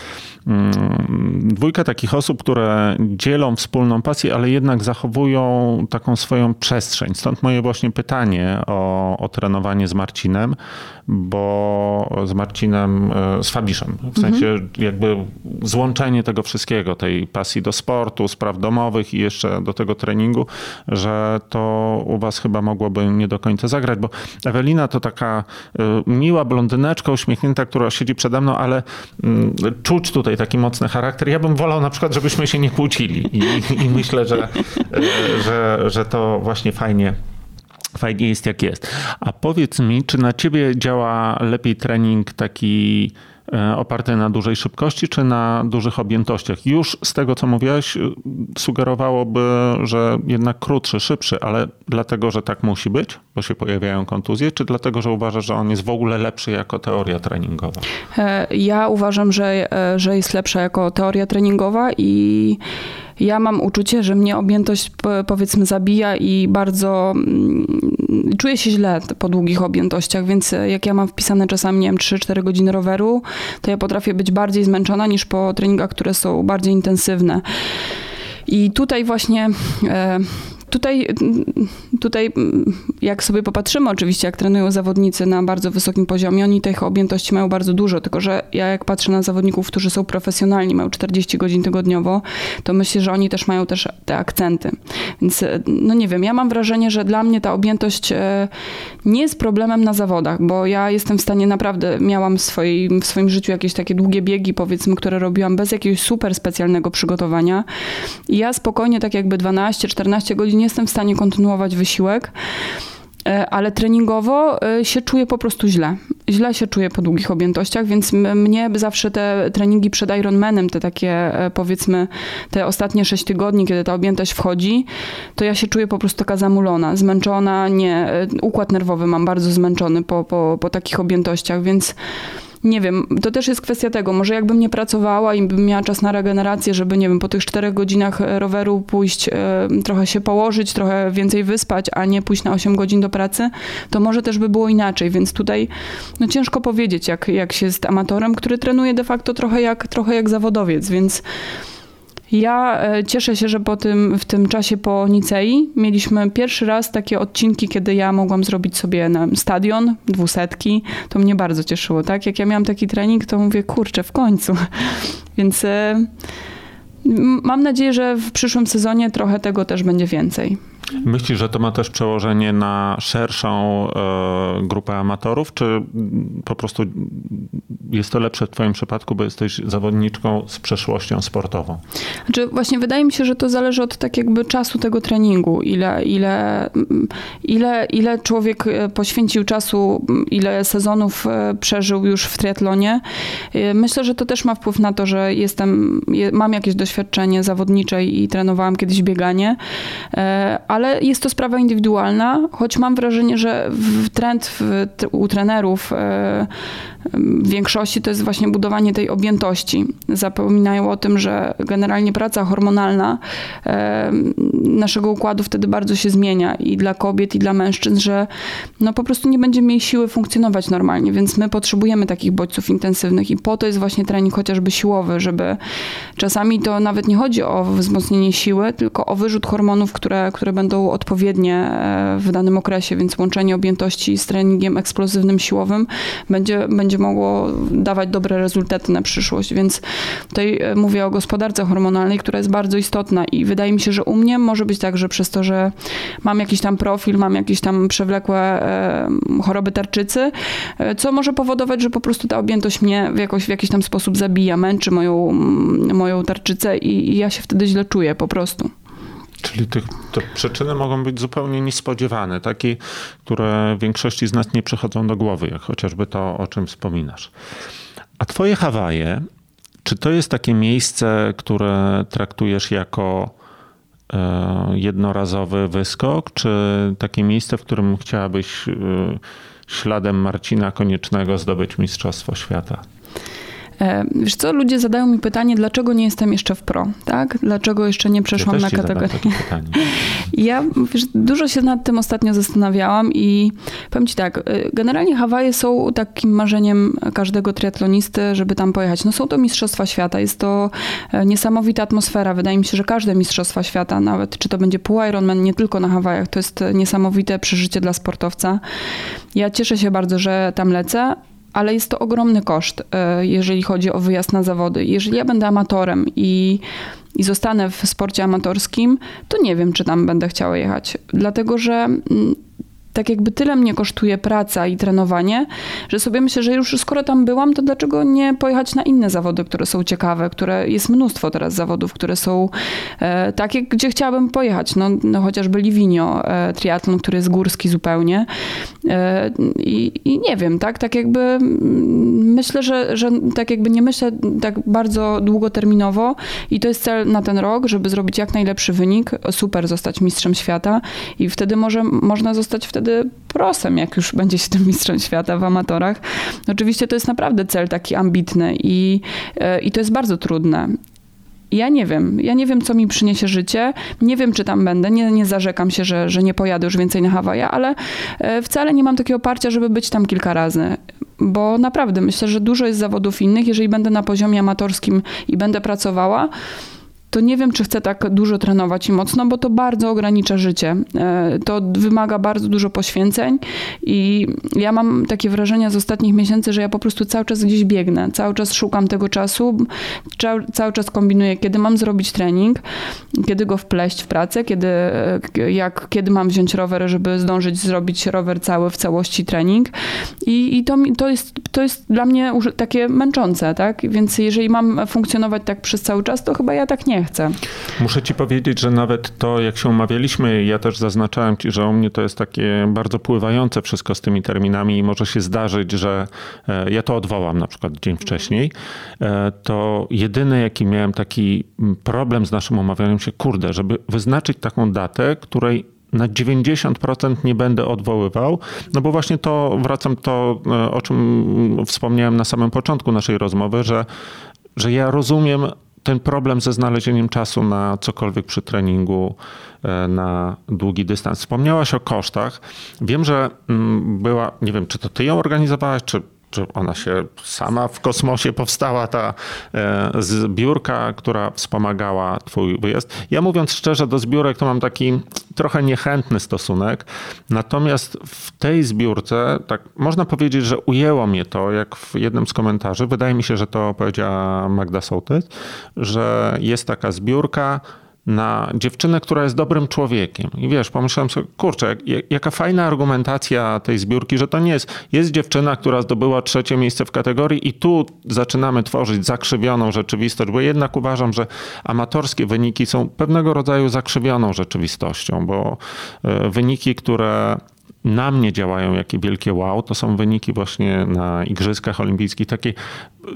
dwójka takich osób, które dzielą wspólną pasję, ale jednak zachowują taką swoją przestrzeń. Stąd moje właśnie pytanie o trenowanie z Marcinem, bo z Marcinem, z Fabiszem. W sensie jakby złączenie tego wszystkiego, tej pasji do sportu, spraw domowych i jeszcze do tego treningu, że to u was chyba mogłoby nie do końca zagrać, bo Ewelina to taka miła blondyneczka, uśmiechnięta, która siedzi przede mną, ale czuć tutaj taki mocny charakter. Ja bym wolał na przykład, żebyśmy się nie kłócili i myślę, że to właśnie fajnie jest jak jest. A powiedz mi, czy na ciebie działa lepiej trening taki oparty na dużej szybkości, czy na dużych objętościach? Już z tego, co mówiłeś, sugerowałoby, że jednak krótszy, szybszy, ale dlatego, że tak musi być, bo się pojawiają kontuzje, czy dlatego, że uważasz, że on jest w ogóle lepszy jako teoria treningowa? Ja uważam, że jest lepsza jako teoria treningowa i ja mam uczucie, że mnie objętość, powiedzmy, zabija i bardzo czuję się źle po długich objętościach, więc jak ja mam wpisane czasami, nie wiem, 3-4 godziny roweru, to ja potrafię być bardziej zmęczona niż po treningach, które są bardziej intensywne. I tutaj właśnie... Tutaj jak sobie popatrzymy oczywiście, jak trenują zawodnicy na bardzo wysokim poziomie, oni tych objętości mają bardzo dużo, tylko że ja jak patrzę na zawodników, którzy są profesjonalni, mają 40 godzin tygodniowo, to myślę, że oni też mają też te akcenty. Więc no nie wiem, ja mam wrażenie, że dla mnie ta objętość nie jest problemem na zawodach, bo ja jestem w stanie naprawdę, miałam w swoim życiu jakieś takie długie biegi, powiedzmy, które robiłam bez jakiegoś super specjalnego przygotowania i ja spokojnie tak jakby 12-14 godzin nie jestem w stanie kontynuować wysiłek, ale treningowo się czuję po prostu źle. Źle się czuję po długich objętościach, więc mnie zawsze te treningi przed Ironmanem, te takie powiedzmy te ostatnie 6 tygodni, kiedy ta objętość wchodzi, to ja się czuję po prostu taka zamulona, zmęczona, nie, układ nerwowy mam bardzo zmęczony po takich objętościach, więc nie wiem, to też jest kwestia tego, może jakbym nie pracowała i bym miała czas na regenerację, żeby, nie wiem, po tych 4 godzinach roweru pójść, trochę się położyć, trochę więcej wyspać, a nie pójść na 8 godzin do pracy, to może też by było inaczej, więc tutaj no ciężko powiedzieć, jak się jest amatorem, który trenuje de facto trochę jak zawodowiec, więc... Ja cieszę się, że w tym czasie po Nicei mieliśmy pierwszy raz takie odcinki, kiedy ja mogłam zrobić sobie stadion, 200, to mnie bardzo cieszyło, tak? Jak ja miałam taki trening, to mówię, kurczę, w końcu. Więc mam nadzieję, że w przyszłym sezonie trochę tego też będzie więcej. Myślisz, że to ma też przełożenie na szerszą grupę amatorów, czy po prostu jest to lepsze w twoim przypadku, bo jesteś zawodniczką z przeszłością sportową? Znaczy właśnie wydaje mi się, że to zależy od tak jakby czasu tego treningu, ile człowiek poświęcił czasu, ile sezonów przeżył już w triatlonie. Myślę, że to też ma wpływ na to, że mam jakieś doświadczenie zawodnicze i trenowałam kiedyś bieganie, ale jest to sprawa indywidualna, choć mam wrażenie, że u trenerów w większości to jest właśnie budowanie tej objętości. Zapominają o tym, że generalnie praca hormonalna naszego układu wtedy bardzo się zmienia i dla kobiet, i dla mężczyzn, że no po prostu nie będziemy mieli siły funkcjonować normalnie, więc my potrzebujemy takich bodźców intensywnych i po to jest właśnie trening chociażby siłowy, żeby czasami to nawet nie chodzi o wzmocnienie siły, tylko o wyrzut hormonów, które będą odpowiednie w danym okresie, więc łączenie objętości z treningiem eksplozywnym, siłowym będzie mogło dawać dobre rezultaty na przyszłość, więc tutaj mówię o gospodarce hormonalnej, która jest bardzo istotna i wydaje mi się, że u mnie może być tak, że przez to, że mam jakiś tam profil, mam jakieś tam przewlekłe choroby tarczycy, co może powodować, że po prostu ta objętość mnie w jakiś tam sposób zabija, męczy moją tarczycę i ja się wtedy źle czuję po prostu. Czyli te przyczyny mogą być zupełnie niespodziewane, takie, które większości z nas nie przychodzą do głowy, jak chociażby to, o czym wspominasz. A twoje Hawaje, czy to jest takie miejsce, które traktujesz jako jednorazowy wyskok, czy takie miejsce, w którym chciałabyś śladem Marcina Koniecznego zdobyć Mistrzostwo Świata? Wiesz co, ludzie zadają mi pytanie, dlaczego nie jestem jeszcze w pro, tak? Dlaczego jeszcze nie przeszłam na kategorię? Ja wiesz, dużo się nad tym ostatnio zastanawiałam i powiem ci tak, generalnie Hawaje są takim marzeniem każdego triatlonisty, żeby tam pojechać. No są to mistrzostwa świata, jest to niesamowita atmosfera. Wydaje mi się, że każde mistrzostwa świata, nawet czy to będzie pół Ironman, nie tylko na Hawajach, to jest niesamowite przeżycie dla sportowca. Ja cieszę się bardzo, że tam lecę, ale jest to ogromny koszt, jeżeli chodzi o wyjazd na zawody. Jeżeli ja będę amatorem i zostanę w sporcie amatorskim, to nie wiem, czy tam będę chciała jechać. Dlatego, że tak jakby tyle mnie kosztuje praca i trenowanie, że sobie myślę, że już skoro tam byłam, to dlaczego nie pojechać na inne zawody, które są ciekawe, które jest mnóstwo teraz zawodów, które są takie, gdzie chciałabym pojechać. No chociażby Livigno, triatlon, który jest górski zupełnie. I nie wiem, tak jakby myślę, że tak jakby nie myślę tak bardzo długoterminowo i to jest cel na ten rok, żeby zrobić jak najlepszy wynik, super zostać mistrzem świata i wtedy można zostać prosem, jak już będzie się tym mistrzem świata w amatorach. Oczywiście to jest naprawdę cel taki ambitny i to jest bardzo trudne. Ja nie wiem, co mi przyniesie życie, nie wiem, czy tam będę, nie zarzekam się, że nie pojadę już więcej na Hawaje, ale wcale nie mam takiego parcia, żeby być tam kilka razy, bo naprawdę myślę, że dużo jest zawodów innych, jeżeli będę na poziomie amatorskim i będę pracowała, to nie wiem, czy chcę tak dużo trenować i mocno, bo to bardzo ogranicza życie. To wymaga bardzo dużo poświęceń i ja mam takie wrażenia z ostatnich miesięcy, że ja po prostu cały czas gdzieś biegnę, cały czas szukam tego czasu, cały czas kombinuję, kiedy mam zrobić trening, kiedy go wpleść w pracę, kiedy mam wziąć rower, żeby zdążyć zrobić rower cały, w całości trening i to jest dla mnie takie męczące, tak? Więc jeżeli mam funkcjonować tak przez cały czas, to chyba ja tak nie chcę. Muszę ci powiedzieć, że nawet to, jak się umawialiśmy, ja też zaznaczałem ci, że u mnie to jest takie bardzo pływające wszystko z tymi terminami i może się zdarzyć, że ja to odwołam na przykład dzień wcześniej, to jedyny jaki miałem taki problem z naszym umawianiem się, żeby wyznaczyć taką datę, której na 90% nie będę odwoływał, no bo właśnie to, wracam to, o czym wspomniałem na samym początku naszej rozmowy, że ja rozumiem ten problem ze znalezieniem czasu na cokolwiek przy treningu na długi dystans. Wspomniałaś o kosztach. Wiem, że była, nie wiem, czy to ty ją organizowałaś, czy ona się sama w kosmosie powstała, ta zbiórka, która wspomagała twój wyjazd. Ja mówiąc szczerze, do zbiórek to mam taki trochę niechętny stosunek. Natomiast w tej zbiórce, tak można powiedzieć, że ujęło mnie to, jak w jednym z komentarzy, wydaje mi się, że to powiedziała Magda Sołtys, że jest taka zbiórka na dziewczynę, która jest dobrym człowiekiem. I wiesz, pomyślałem sobie, jaka fajna argumentacja tej zbiórki, że to nie jest dziewczyna, która zdobyła 3. miejsce w kategorii i tu zaczynamy tworzyć zakrzywioną rzeczywistość, bo jednak uważam, że amatorskie wyniki są pewnego rodzaju zakrzywioną rzeczywistością, bo wyniki, które na mnie działają jakie wielkie wow, to są wyniki właśnie na Igrzyskach Olimpijskich, takie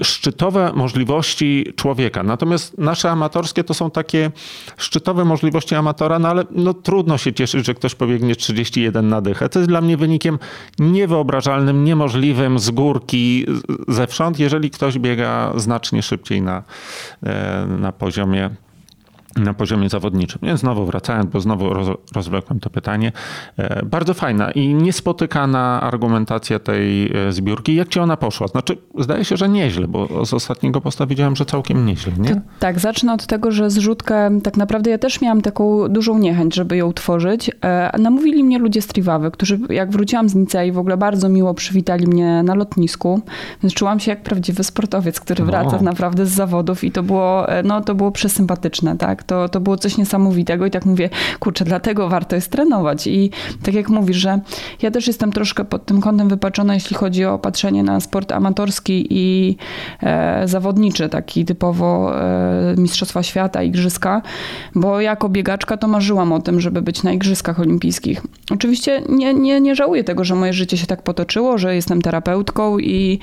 szczytowe możliwości człowieka. Natomiast nasze amatorskie to są takie szczytowe możliwości amatora, no ale no trudno się cieszyć, że ktoś pobiegnie 31 na dychę. To jest dla mnie wynikiem niewyobrażalnym, niemożliwym z górki, zewsząd, jeżeli ktoś biega znacznie szybciej na poziomie zawodniczym. Więc znowu wracając, bo znowu rozwlekłem to pytanie. Bardzo fajna i niespotykana argumentacja tej zbiórki. Jak ci ona poszła? Znaczy, zdaje się, że nieźle, bo z ostatniego posta widziałem, że całkiem nieźle, nie? Tak, zacznę od tego, że zrzutkę tak naprawdę ja też miałam taką dużą niechęć, żeby ją tworzyć. Namówili mnie ludzie z Triwawy, którzy jak wróciłam z Nicei, w ogóle bardzo miło przywitali mnie na lotnisku. Więc czułam się jak prawdziwy sportowiec, który wraca naprawdę z zawodów i to było przesympatyczne, tak? To było coś niesamowitego i tak mówię, dlatego warto jest trenować. I tak jak mówisz, że ja też jestem troszkę pod tym kątem wypaczona, jeśli chodzi o patrzenie na sport amatorski i zawodniczy, taki typowo mistrzostwa świata, igrzyska, bo jako biegaczka to marzyłam o tym, żeby być na Igrzyskach Olimpijskich. Oczywiście nie żałuję tego, że moje życie się tak potoczyło, że jestem terapeutką i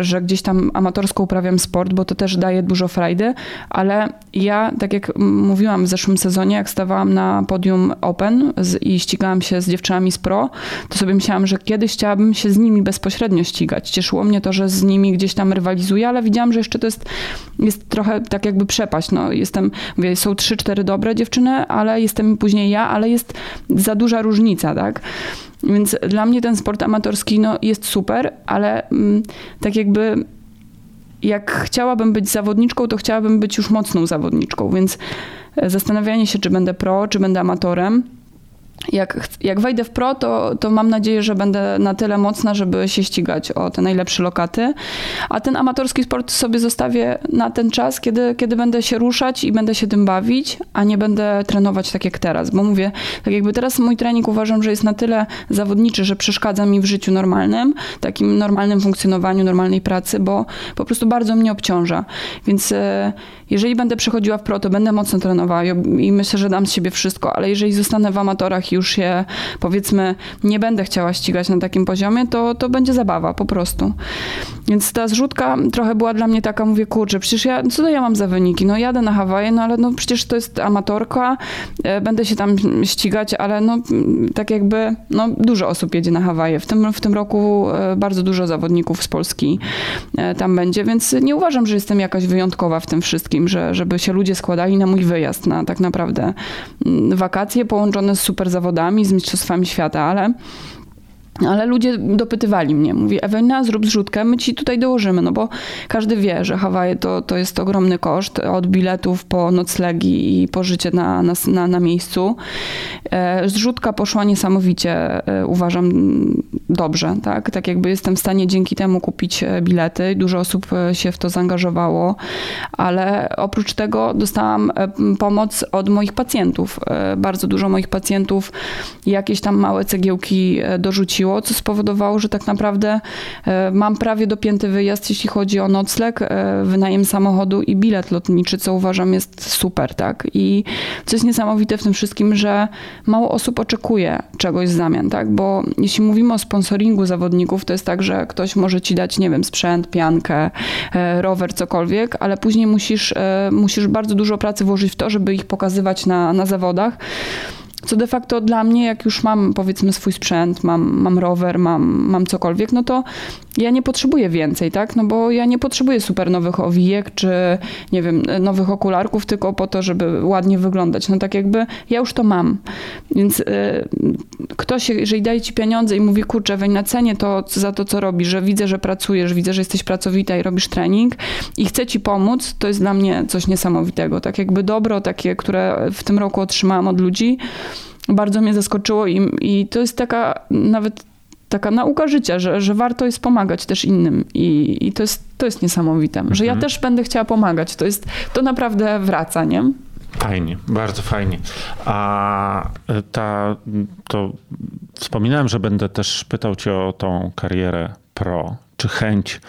że gdzieś tam amatorsko uprawiam sport, bo to też daje dużo frajdy, ale ja, tak jak mówiłam w zeszłym sezonie, jak stawałam na podium Open i ścigałam się z dziewczynami z pro, to sobie myślałam, że kiedyś chciałabym się z nimi bezpośrednio ścigać. Cieszyło mnie to, że z nimi gdzieś tam rywalizuję, ale widziałam, że jeszcze to jest trochę tak jakby przepaść. No, mówię, są 3-4 dobre dziewczyny, ale jestem później ja, ale jest za duża różnica, tak? Więc dla mnie ten sport amatorski jest super, ale tak jakby jak chciałabym być zawodniczką, to chciałabym być już mocną zawodniczką, więc zastanawianie się, czy będę pro, czy będę amatorem. Jak wejdę w pro, to mam nadzieję, że będę na tyle mocna, żeby się ścigać o te najlepsze lokaty. A ten amatorski sport sobie zostawię na ten czas, kiedy będę się ruszać i będę się tym bawić, a nie będę trenować tak jak teraz. Bo mówię, tak jakby teraz mój trening uważam, że jest na tyle zawodniczy, że przeszkadza mi w życiu normalnym, takim normalnym funkcjonowaniu, normalnej pracy, bo po prostu bardzo mnie obciąża. Więc jeżeli będę przechodziła w pro, to będę mocno trenowała i myślę, że dam z siebie wszystko, ale jeżeli zostanę w amatorach i już się, powiedzmy, nie będę chciała ścigać na takim poziomie, to będzie zabawa po prostu. Więc ta zrzutka trochę była dla mnie taka, mówię, kurczę, przecież co ja mam za wyniki? Jadę na Hawaje, ale przecież to jest amatorka, będę się tam ścigać, ale tak jakby, dużo osób jedzie na Hawaje. W tym roku bardzo dużo zawodników z Polski tam będzie, więc nie uważam, że jestem jakaś wyjątkowa w tym wszystkim, żeby się ludzie składali na mój wyjazd, na tak naprawdę wakacje połączone z super zawodami, z mistrzostwami świata, ale ludzie dopytywali mnie. Mówi, Ewelina, zrób zrzutkę, my ci tutaj dołożymy, bo każdy wie, że Hawaje to jest ogromny koszt od biletów po noclegi i po życie na miejscu. Zrzutka poszła niesamowicie, uważam, dobrze. Tak jakby jestem w stanie dzięki temu kupić bilety. Dużo osób się w to zaangażowało, ale oprócz tego dostałam pomoc od moich pacjentów. Bardzo dużo moich pacjentów jakieś tam małe cegiełki dorzuciło, co spowodowało, że tak naprawdę mam prawie dopięty wyjazd, jeśli chodzi o nocleg, wynajem samochodu i bilet lotniczy, co uważam jest super, tak? I co jest niesamowite w tym wszystkim, że mało osób oczekuje czegoś w zamian, tak? Bo jeśli mówimy o sponsoringu zawodników, to jest tak, że ktoś może ci dać, sprzęt, piankę, rower, cokolwiek, ale później musisz bardzo dużo pracy włożyć w to, żeby ich pokazywać na zawodach. Co de facto dla mnie, jak już mam, powiedzmy, swój sprzęt, mam rower, mam cokolwiek, to ja nie potrzebuję więcej, tak? Bo ja nie potrzebuję super nowych owijek czy, nowych okularków tylko po to, żeby ładnie wyglądać. Tak jakby ja już to mam. Więc ktoś, jeżeli daje ci pieniądze i mówi, kurczę, weź na cenie to za to, co robisz, że widzę, że pracujesz, widzę, że jesteś pracowita i robisz trening i chce ci pomóc, to jest dla mnie coś niesamowitego. Tak jakby dobro takie, które w tym roku otrzymałam od ludzi, bardzo mnie zaskoczyło i to jest taka nauka życia, że warto jest pomagać też innym i to jest niesamowite, że ja też będę chciała pomagać. To naprawdę wraca, nie? Fajnie, bardzo fajnie. A to wspominałem, że będę też pytał cię o tą karierę pro, czy chęć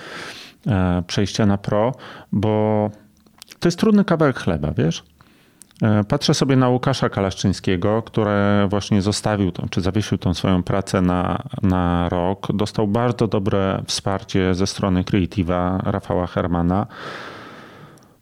przejścia na pro, bo to jest trudny kawałek chleba, wiesz? Patrzę sobie na Łukasza Kalaszczyńskiego, który właśnie zawiesił tą swoją pracę na rok. Dostał bardzo dobre wsparcie ze strony Creativa, Rafała Hermana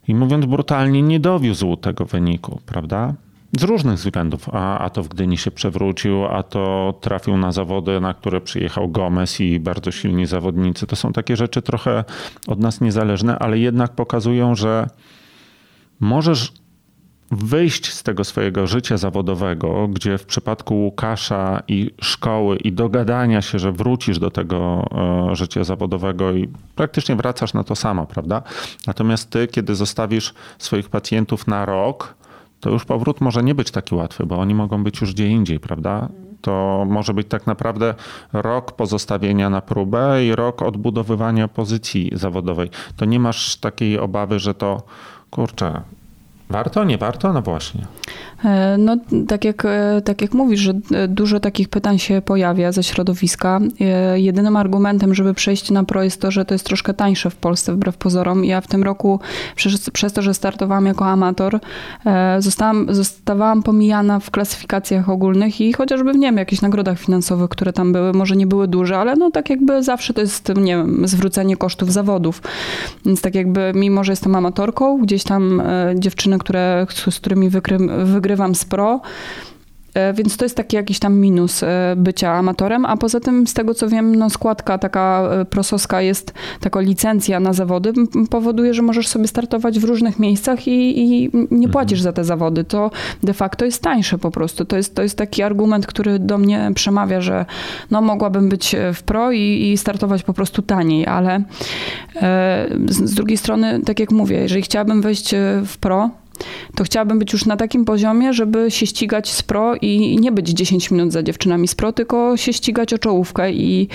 i mówiąc brutalnie, nie dowiózł tego wyniku, prawda? Z różnych względów, a to w Gdyni się przewrócił, a to trafił na zawody, na które przyjechał Gomez i bardzo silni zawodnicy. To są takie rzeczy trochę od nas niezależne, ale jednak pokazują, że możesz wyjść z tego swojego życia zawodowego, gdzie w przypadku Łukasza i szkoły i dogadania się, że wrócisz do tego życia zawodowego i praktycznie wracasz na to samo, prawda? Natomiast ty, kiedy zostawisz swoich pacjentów na rok, to już powrót może nie być taki łatwy, bo oni mogą być już gdzie indziej, prawda? To może być tak naprawdę rok pozostawienia na próbę i rok odbudowywania pozycji zawodowej. To nie masz takiej obawy, że to, kurczę, warto, nie warto? No właśnie. Tak jak mówisz, że dużo takich pytań się pojawia ze środowiska. Jedynym argumentem, żeby przejść na pro jest to, że to jest troszkę tańsze w Polsce wbrew pozorom. Ja w tym roku przez to, że startowałam jako amator, zostawałam pomijana w klasyfikacjach ogólnych i chociażby w jakichś nagrodach finansowych, które tam były, może nie były duże, ale tak jakby zawsze to jest, zwrócenie kosztów zawodów. Więc tak jakby mimo, że jestem amatorką, gdzieś tam dziewczyny drużyny, z którymi wygrywam z pro. Więc to jest taki jakiś tam minus bycia amatorem, a poza tym z tego co wiem, no składka taka prosowska jest, taka licencja na zawody powoduje, że możesz sobie startować w różnych miejscach i nie płacisz za te zawody. To de facto jest tańsze po prostu. To jest taki argument, który do mnie przemawia, że no mogłabym być w pro i startować po prostu taniej, ale z drugiej strony, tak jak mówię, jeżeli chciałabym wejść w pro, to chciałabym być już na takim poziomie, żeby się ścigać z pro i nie być 10 minut za dziewczynami z pro, tylko się ścigać o czołówkę i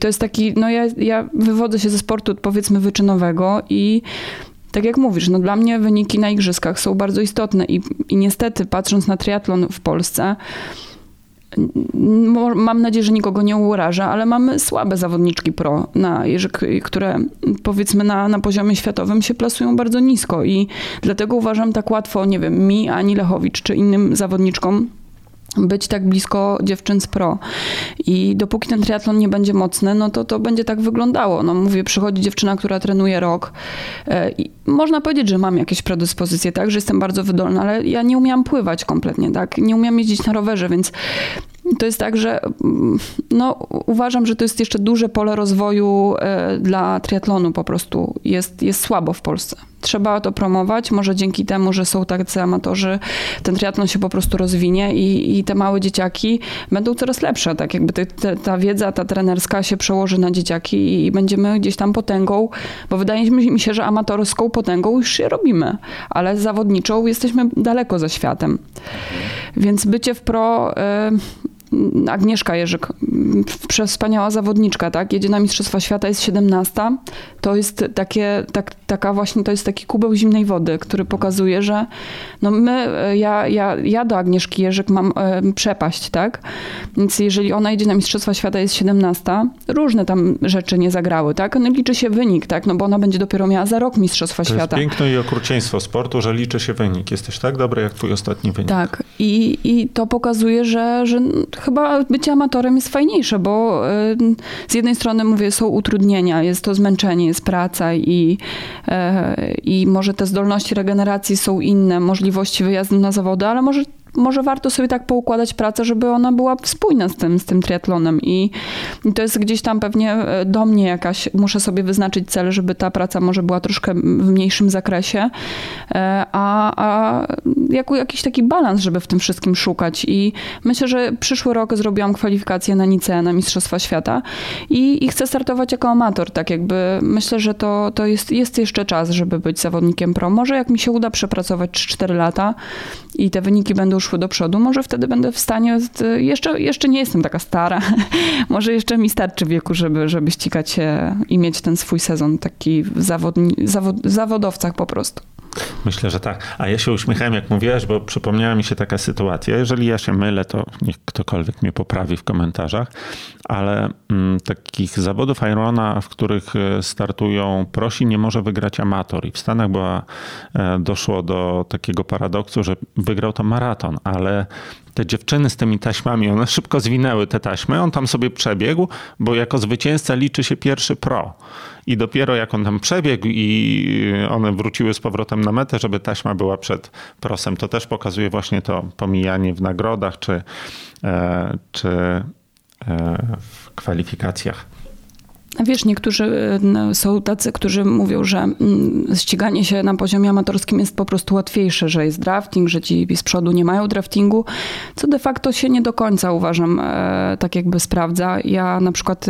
to jest taki, no ja wywodzę się ze sportu powiedzmy wyczynowego i tak jak mówisz, no dla mnie wyniki na igrzyskach są bardzo istotne i niestety patrząc na triatlon w Polsce, mam nadzieję, że nikogo nie urażę, ale mamy słabe zawodniczki pro, które powiedzmy na poziomie światowym się plasują bardzo nisko i dlatego uważam tak łatwo, nie wiem, mi, Ani Lechowicz czy innym zawodniczkom być tak blisko dziewczyn z pro. I dopóki ten triatlon nie będzie mocny, no to będzie tak wyglądało. No mówię, przychodzi dziewczyna, która trenuje rok i można powiedzieć, że mam jakieś predyspozycje, tak, że jestem bardzo wydolna, ale ja nie umiałam pływać kompletnie, tak, nie umiałam jeździć na rowerze, więc to jest tak, że no, uważam, że to jest jeszcze duże pole rozwoju dla triatlonu po prostu. Jest słabo w Polsce. Trzeba to promować. Może dzięki temu, że są tacy amatorzy, ten triatlon się po prostu rozwinie i te małe dzieciaki będą coraz lepsze. Tak jakby ta wiedza, ta trenerska się przełoży na dzieciaki i będziemy gdzieś tam potęgą, bo wydaje mi się, że amatorską potęgą już się robimy, ale zawodniczą jesteśmy daleko za światem. Więc bycie w pro... Agnieszka Jerzyk, wspaniała zawodniczka, tak? Jedzie na Mistrzostwa Świata, jest 17. To jest taki kubeł zimnej wody, który pokazuje, że no ja do Agnieszki Jerzyk mam przepaść, tak? Więc jeżeli ona jedzie na Mistrzostwa Świata, jest 17, różne tam rzeczy nie zagrały, tak? No liczy się wynik, tak? No bo ona będzie dopiero miała za rok Mistrzostwa Świata. To jest piękno i okrucieństwo sportu, że liczy się wynik. Jesteś tak dobry jak twój ostatni wynik. Tak. I to pokazuje, że chyba bycie amatorem jest fajniejsze, bo z jednej strony, mówię, są utrudnienia, jest to zmęczenie, jest praca i może te zdolności regeneracji są inne, możliwości wyjazdu na zawody, ale może warto sobie tak poukładać pracę, żeby ona była spójna z tym triatlonem i to jest gdzieś tam pewnie do mnie jakaś, muszę sobie wyznaczyć cel, żeby ta praca może była troszkę w mniejszym zakresie, a jakiś taki balans, żeby w tym wszystkim szukać i myślę, że przyszły rok zrobiłam kwalifikacje na Nicea, na Mistrzostwa Świata i chcę startować jako amator, tak jakby myślę, że to jest jeszcze czas, żeby być zawodnikiem pro. Może jak mi się uda przepracować 3-4 lata i te wyniki będą szły do przodu, może wtedy będę w stanie, jeszcze nie jestem taka stara, może jeszcze mi starczy wieku, żeby ścigać się i mieć ten swój sezon taki w zawodowcach po prostu. Myślę, że tak. A ja się uśmiechałem, jak mówiłaś, bo przypomniała mi się taka sytuacja. Jeżeli ja się mylę, to niech ktokolwiek mnie poprawi w komentarzach, ale takich zawodów Irona, w których startują prosi, nie może wygrać amator. I w Stanach doszło do takiego paradoksu, że wygrał to maraton, ale te dziewczyny z tymi taśmami, one szybko zwinęły te taśmy, on tam sobie przebiegł, bo jako zwycięzca liczy się pierwszy pro. I dopiero jak on tam przebiegł i one wróciły z powrotem na metę, żeby taśma była przed prosem. To też pokazuje właśnie to pomijanie w nagrodach czy w kwalifikacjach. Wiesz, niektórzy są tacy, którzy mówią, że ściganie się na poziomie amatorskim jest po prostu łatwiejsze, że jest drafting, że ci z przodu nie mają draftingu, co de facto się nie do końca uważam, tak jakby sprawdza. Ja na przykład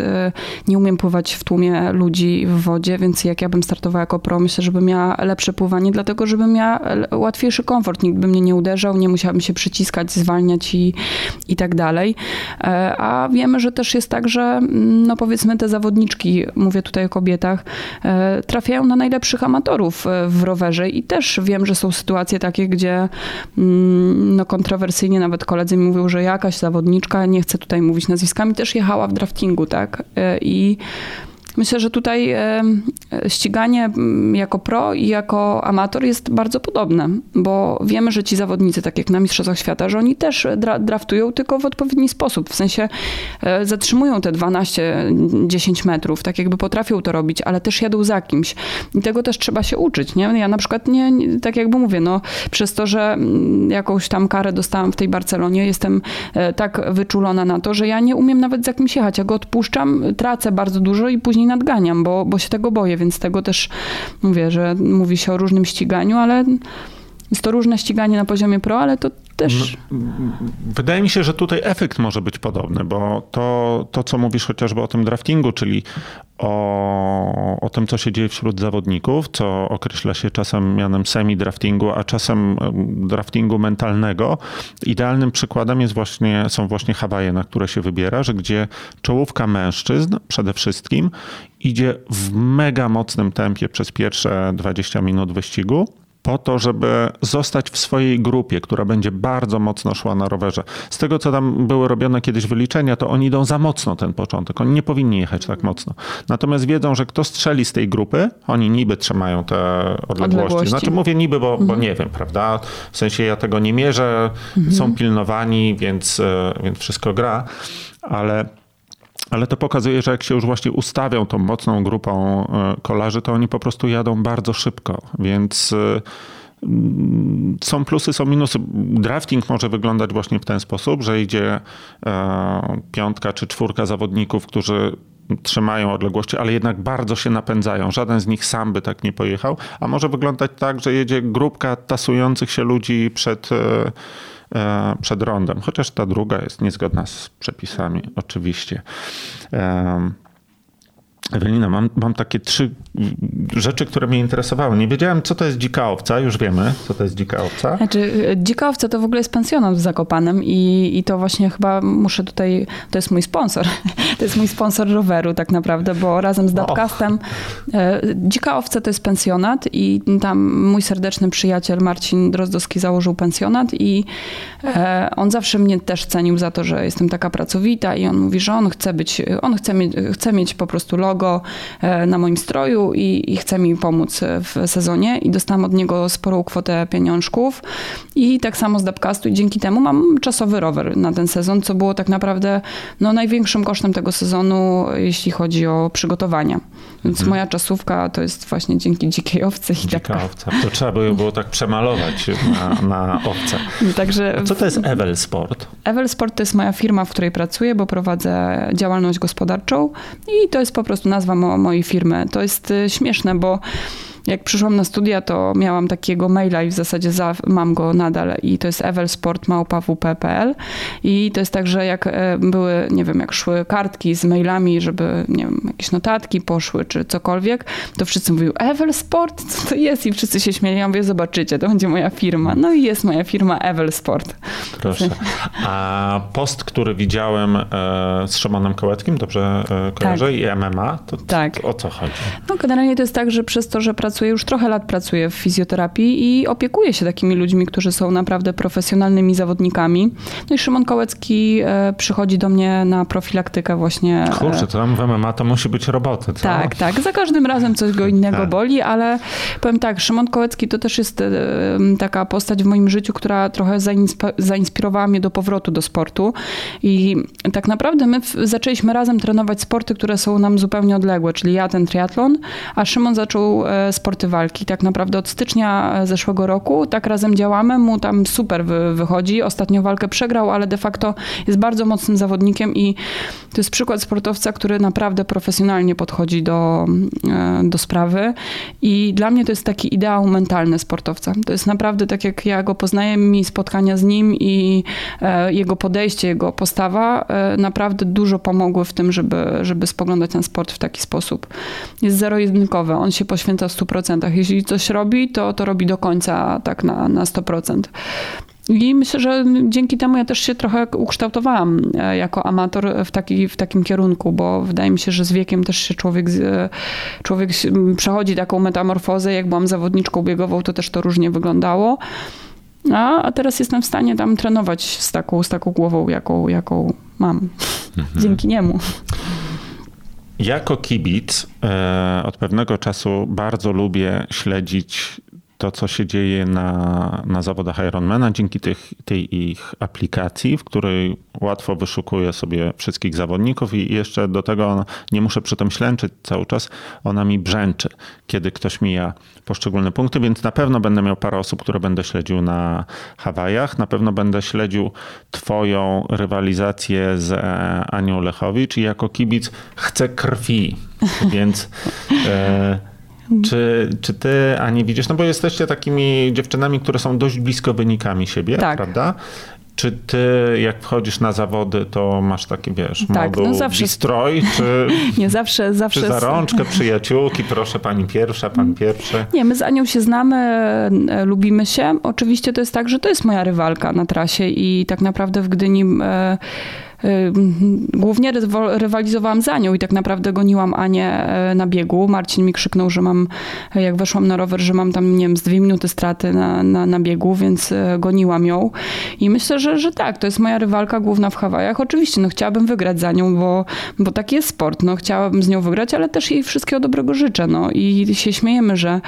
nie umiem pływać w tłumie ludzi w wodzie, więc jak ja bym startowała jako pro, myślę, żebym miała lepsze pływanie, dlatego żebym miała łatwiejszy komfort. Nikt by mnie nie uderzał, nie musiałabym się przyciskać, zwalniać i tak dalej. A wiemy, że też jest tak, że no powiedzmy te zawodniczki, mówię tutaj o kobietach, trafiają na najlepszych amatorów w rowerze i też wiem, że są sytuacje takie, gdzie no kontrowersyjnie nawet koledzy mi mówią, że jakaś zawodniczka, nie chcę tutaj mówić nazwiskami, też jechała w draftingu, tak? I Myślę, że tutaj ściganie jako pro i jako amator jest bardzo podobne, bo wiemy, że ci zawodnicy, tak jak na Mistrzostwach Świata, że oni też draftują, tylko w odpowiedni sposób. W sensie zatrzymują te 12-10 metrów, tak jakby potrafią to robić, ale też jadą za kimś. I tego też trzeba się uczyć, nie? Ja na przykład nie tak jakby mówię, no przez to, że jakąś tam karę dostałam w tej Barcelonie, jestem tak wyczulona na to, że ja nie umiem nawet za kimś jechać. Ja go odpuszczam, tracę bardzo dużo i później nadganiam, bo się tego boję, więc tego też mówię, że mówi się o różnym ściganiu, ale jest to różne ściganie na poziomie pro, ale to też... Wydaje mi się, że tutaj efekt może być podobny, bo to co mówisz chociażby o tym draftingu, czyli o tym, co się dzieje wśród zawodników, co określa się czasem mianem semi-draftingu, a czasem draftingu mentalnego. Idealnym przykładem są właśnie Hawaje, na które się wybiera, że gdzie czołówka mężczyzn przede wszystkim idzie w mega mocnym tempie przez pierwsze 20 minut wyścigu, po to, żeby zostać w swojej grupie, która będzie bardzo mocno szła na rowerze. Z tego, co tam były robione kiedyś wyliczenia, to oni idą za mocno ten początek. Oni nie powinni jechać tak mocno. Natomiast wiedzą, że kto strzeli z tej grupy, oni niby trzymają te odległości. Znaczy mówię niby, bo nie wiem, prawda? W sensie ja tego nie mierzę, są pilnowani, więc wszystko gra, ale to pokazuje, że jak się już właśnie ustawią tą mocną grupą kolarzy, to oni po prostu jadą bardzo szybko, więc są plusy, są minusy. Drafting może wyglądać właśnie w ten sposób, że idzie piątka czy czwórka zawodników, którzy trzymają odległości, ale jednak bardzo się napędzają. Żaden z nich sam by tak nie pojechał, a może wyglądać tak, że jedzie grupka tasujących się ludzi przed rondem, chociaż ta druga jest niezgodna z przepisami, oczywiście. Ewelina, mam takie trzy rzeczy, które mnie interesowały. Nie wiedziałem, co to jest dzika owca. Już wiemy, co to jest dzika owca. Znaczy, dzika owca to w ogóle jest pensjonat w Zakopanem i to właśnie chyba muszę tutaj... To jest mój sponsor. To jest mój sponsor roweru tak naprawdę, bo razem z Dabcastem... Dzika owca to jest pensjonat i tam mój serdeczny przyjaciel Marcin Drozdowski założył pensjonat i on zawsze mnie też cenił za to, że jestem taka pracowita i on mówi, że on chce mieć po prostu logo na moim stroju i chce mi pomóc w sezonie i dostałam od niego sporą kwotę pieniążków i tak samo z Dabcastu i dzięki temu mam czasowy rower na ten sezon, co było tak naprawdę największym kosztem tego sezonu, jeśli chodzi o przygotowania. Więc moja czasówka to jest właśnie dzięki dzikiej owce. Dzika owca. To trzeba by było tak przemalować na owce. Także co to jest Ewel Sport? Ewel Sport to jest moja firma, w której pracuję, bo prowadzę działalność gospodarczą i to jest po prostu nazwa mojej firmy. To jest śmieszne, bo jak przyszłam na studia, to miałam takiego maila i w zasadzie mam go nadal i to jest ewelsport@wp.pl i to jest tak, że jak były, nie wiem, jak szły kartki z mailami, żeby, nie wiem, jakieś notatki poszły czy cokolwiek, to wszyscy mówili Ewelsport, co to jest? I wszyscy się śmieli. Ja mówię, zobaczycie, to będzie moja firma. No i jest moja firma Ewelsport. Proszę. A post, który widziałem z Szymonem Kołeckim, dobrze kojarzę, tak. I MMA, to tak. O co chodzi? No generalnie to jest tak, że przez to, że już trochę lat pracuję w fizjoterapii i opiekuję się takimi ludźmi, którzy są naprawdę profesjonalnymi zawodnikami. No i Szymon Kołecki przychodzi do mnie na profilaktykę właśnie. Kurczę, to tam w MMA to musi być roboty, co? Tak, tak. Za każdym razem coś go innego boli, ale powiem tak, Szymon Kołecki to też jest taka postać w moim życiu, która trochę zainspirowała mnie do powrotu do sportu i tak naprawdę my zaczęliśmy razem trenować sporty, które są nam zupełnie odległe, czyli ja ten triatlon, a Szymon zaczął sporty walki. Tak naprawdę od stycznia zeszłego roku tak razem działamy. Mu tam super wychodzi. Ostatnią walkę przegrał, ale de facto jest bardzo mocnym zawodnikiem i to jest przykład sportowca, który naprawdę profesjonalnie podchodzi do sprawy i dla mnie to jest taki ideał mentalny sportowca. To jest naprawdę tak, jak ja go poznaję, mi spotkania z nim i jego podejście, jego postawa naprawdę dużo pomogły w tym, żeby spoglądać na sport w taki sposób. Jest zero-jedynkowy. On się poświęca 100%. Jeśli coś robi, to robi do końca tak na 100%. I myślę, że dzięki temu ja też się trochę ukształtowałam jako amator w takim kierunku, bo wydaje mi się, że z wiekiem też się człowiek przechodzi taką metamorfozę. Jak byłam zawodniczką biegową, to też to różnie wyglądało. A teraz jestem w stanie tam trenować z taką głową, jaką mam. Dzięki niemu. Jako kibic od pewnego czasu bardzo lubię śledzić to, co się dzieje na zawodach Ironmana dzięki tej ich aplikacji, w której łatwo wyszukuję sobie wszystkich zawodników i jeszcze do tego nie muszę przy tym ślęczyć cały czas. Ona mi brzęczy, kiedy ktoś mija poszczególne punkty, więc na pewno będę miał parę osób, które będę śledził na Hawajach. Na pewno będę śledził twoją rywalizację z Anią Lechowicz i jako kibic chcę krwi, więc... Czy ty, Ani, widzisz, no bo jesteście takimi dziewczynami, które są dość blisko wynikami siebie, tak, prawda? Czy ty, jak wchodzisz na zawody, to masz taki, wiesz, tak, moduł, no bistroj, czy, nie, zawsze czy za rączkę przyjaciółki, proszę pani pierwsza, pan pierwszy? Nie, my z Anią się znamy, lubimy się. Oczywiście to jest tak, że to jest moja rywalka na trasie i tak naprawdę w Gdyni... Głównie rywalizowałam za nią i tak naprawdę goniłam Anię na biegu. Marcin mi krzyknął, że mam, jak weszłam na rower, że mam tam, nie wiem, z 2 minuty straty na biegu, więc goniłam ją. I myślę, że tak, to jest moja rywalka główna w Hawajach. Oczywiście, no chciałabym wygrać za nią, bo taki jest sport. No chciałabym z nią wygrać, ale też jej wszystkiego dobrego życzę. No i się śmiejemy, że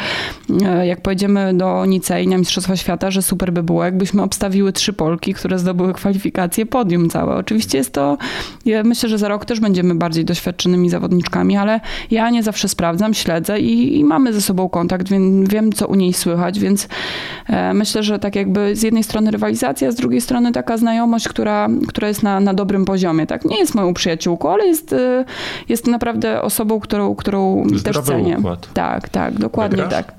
jak pojedziemy do Nicei na Mistrzostwa Świata, że super by było, jakbyśmy obstawiły 3 Polki, które zdobyły kwalifikacje, podium całe. Oczywiście jest to, ja myślę, że za rok też będziemy bardziej doświadczonymi zawodniczkami, ale ja nie zawsze sprawdzam, śledzę i mamy ze sobą kontakt, więc wiem, co u niej słychać, więc myślę, że tak jakby z jednej strony rywalizacja, z drugiej strony taka znajomość, która jest na dobrym poziomie. Tak? Nie jest moją przyjaciółką, ale jest naprawdę osobą, którą też cenię. Układ. Tak, dokładnie. Wygrasz? Tak.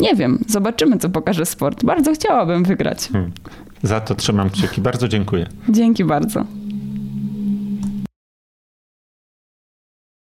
Nie wiem, zobaczymy, co pokaże sport. Bardzo chciałabym wygrać. Za to trzymam kciuki. Bardzo dziękuję. Dzięki bardzo.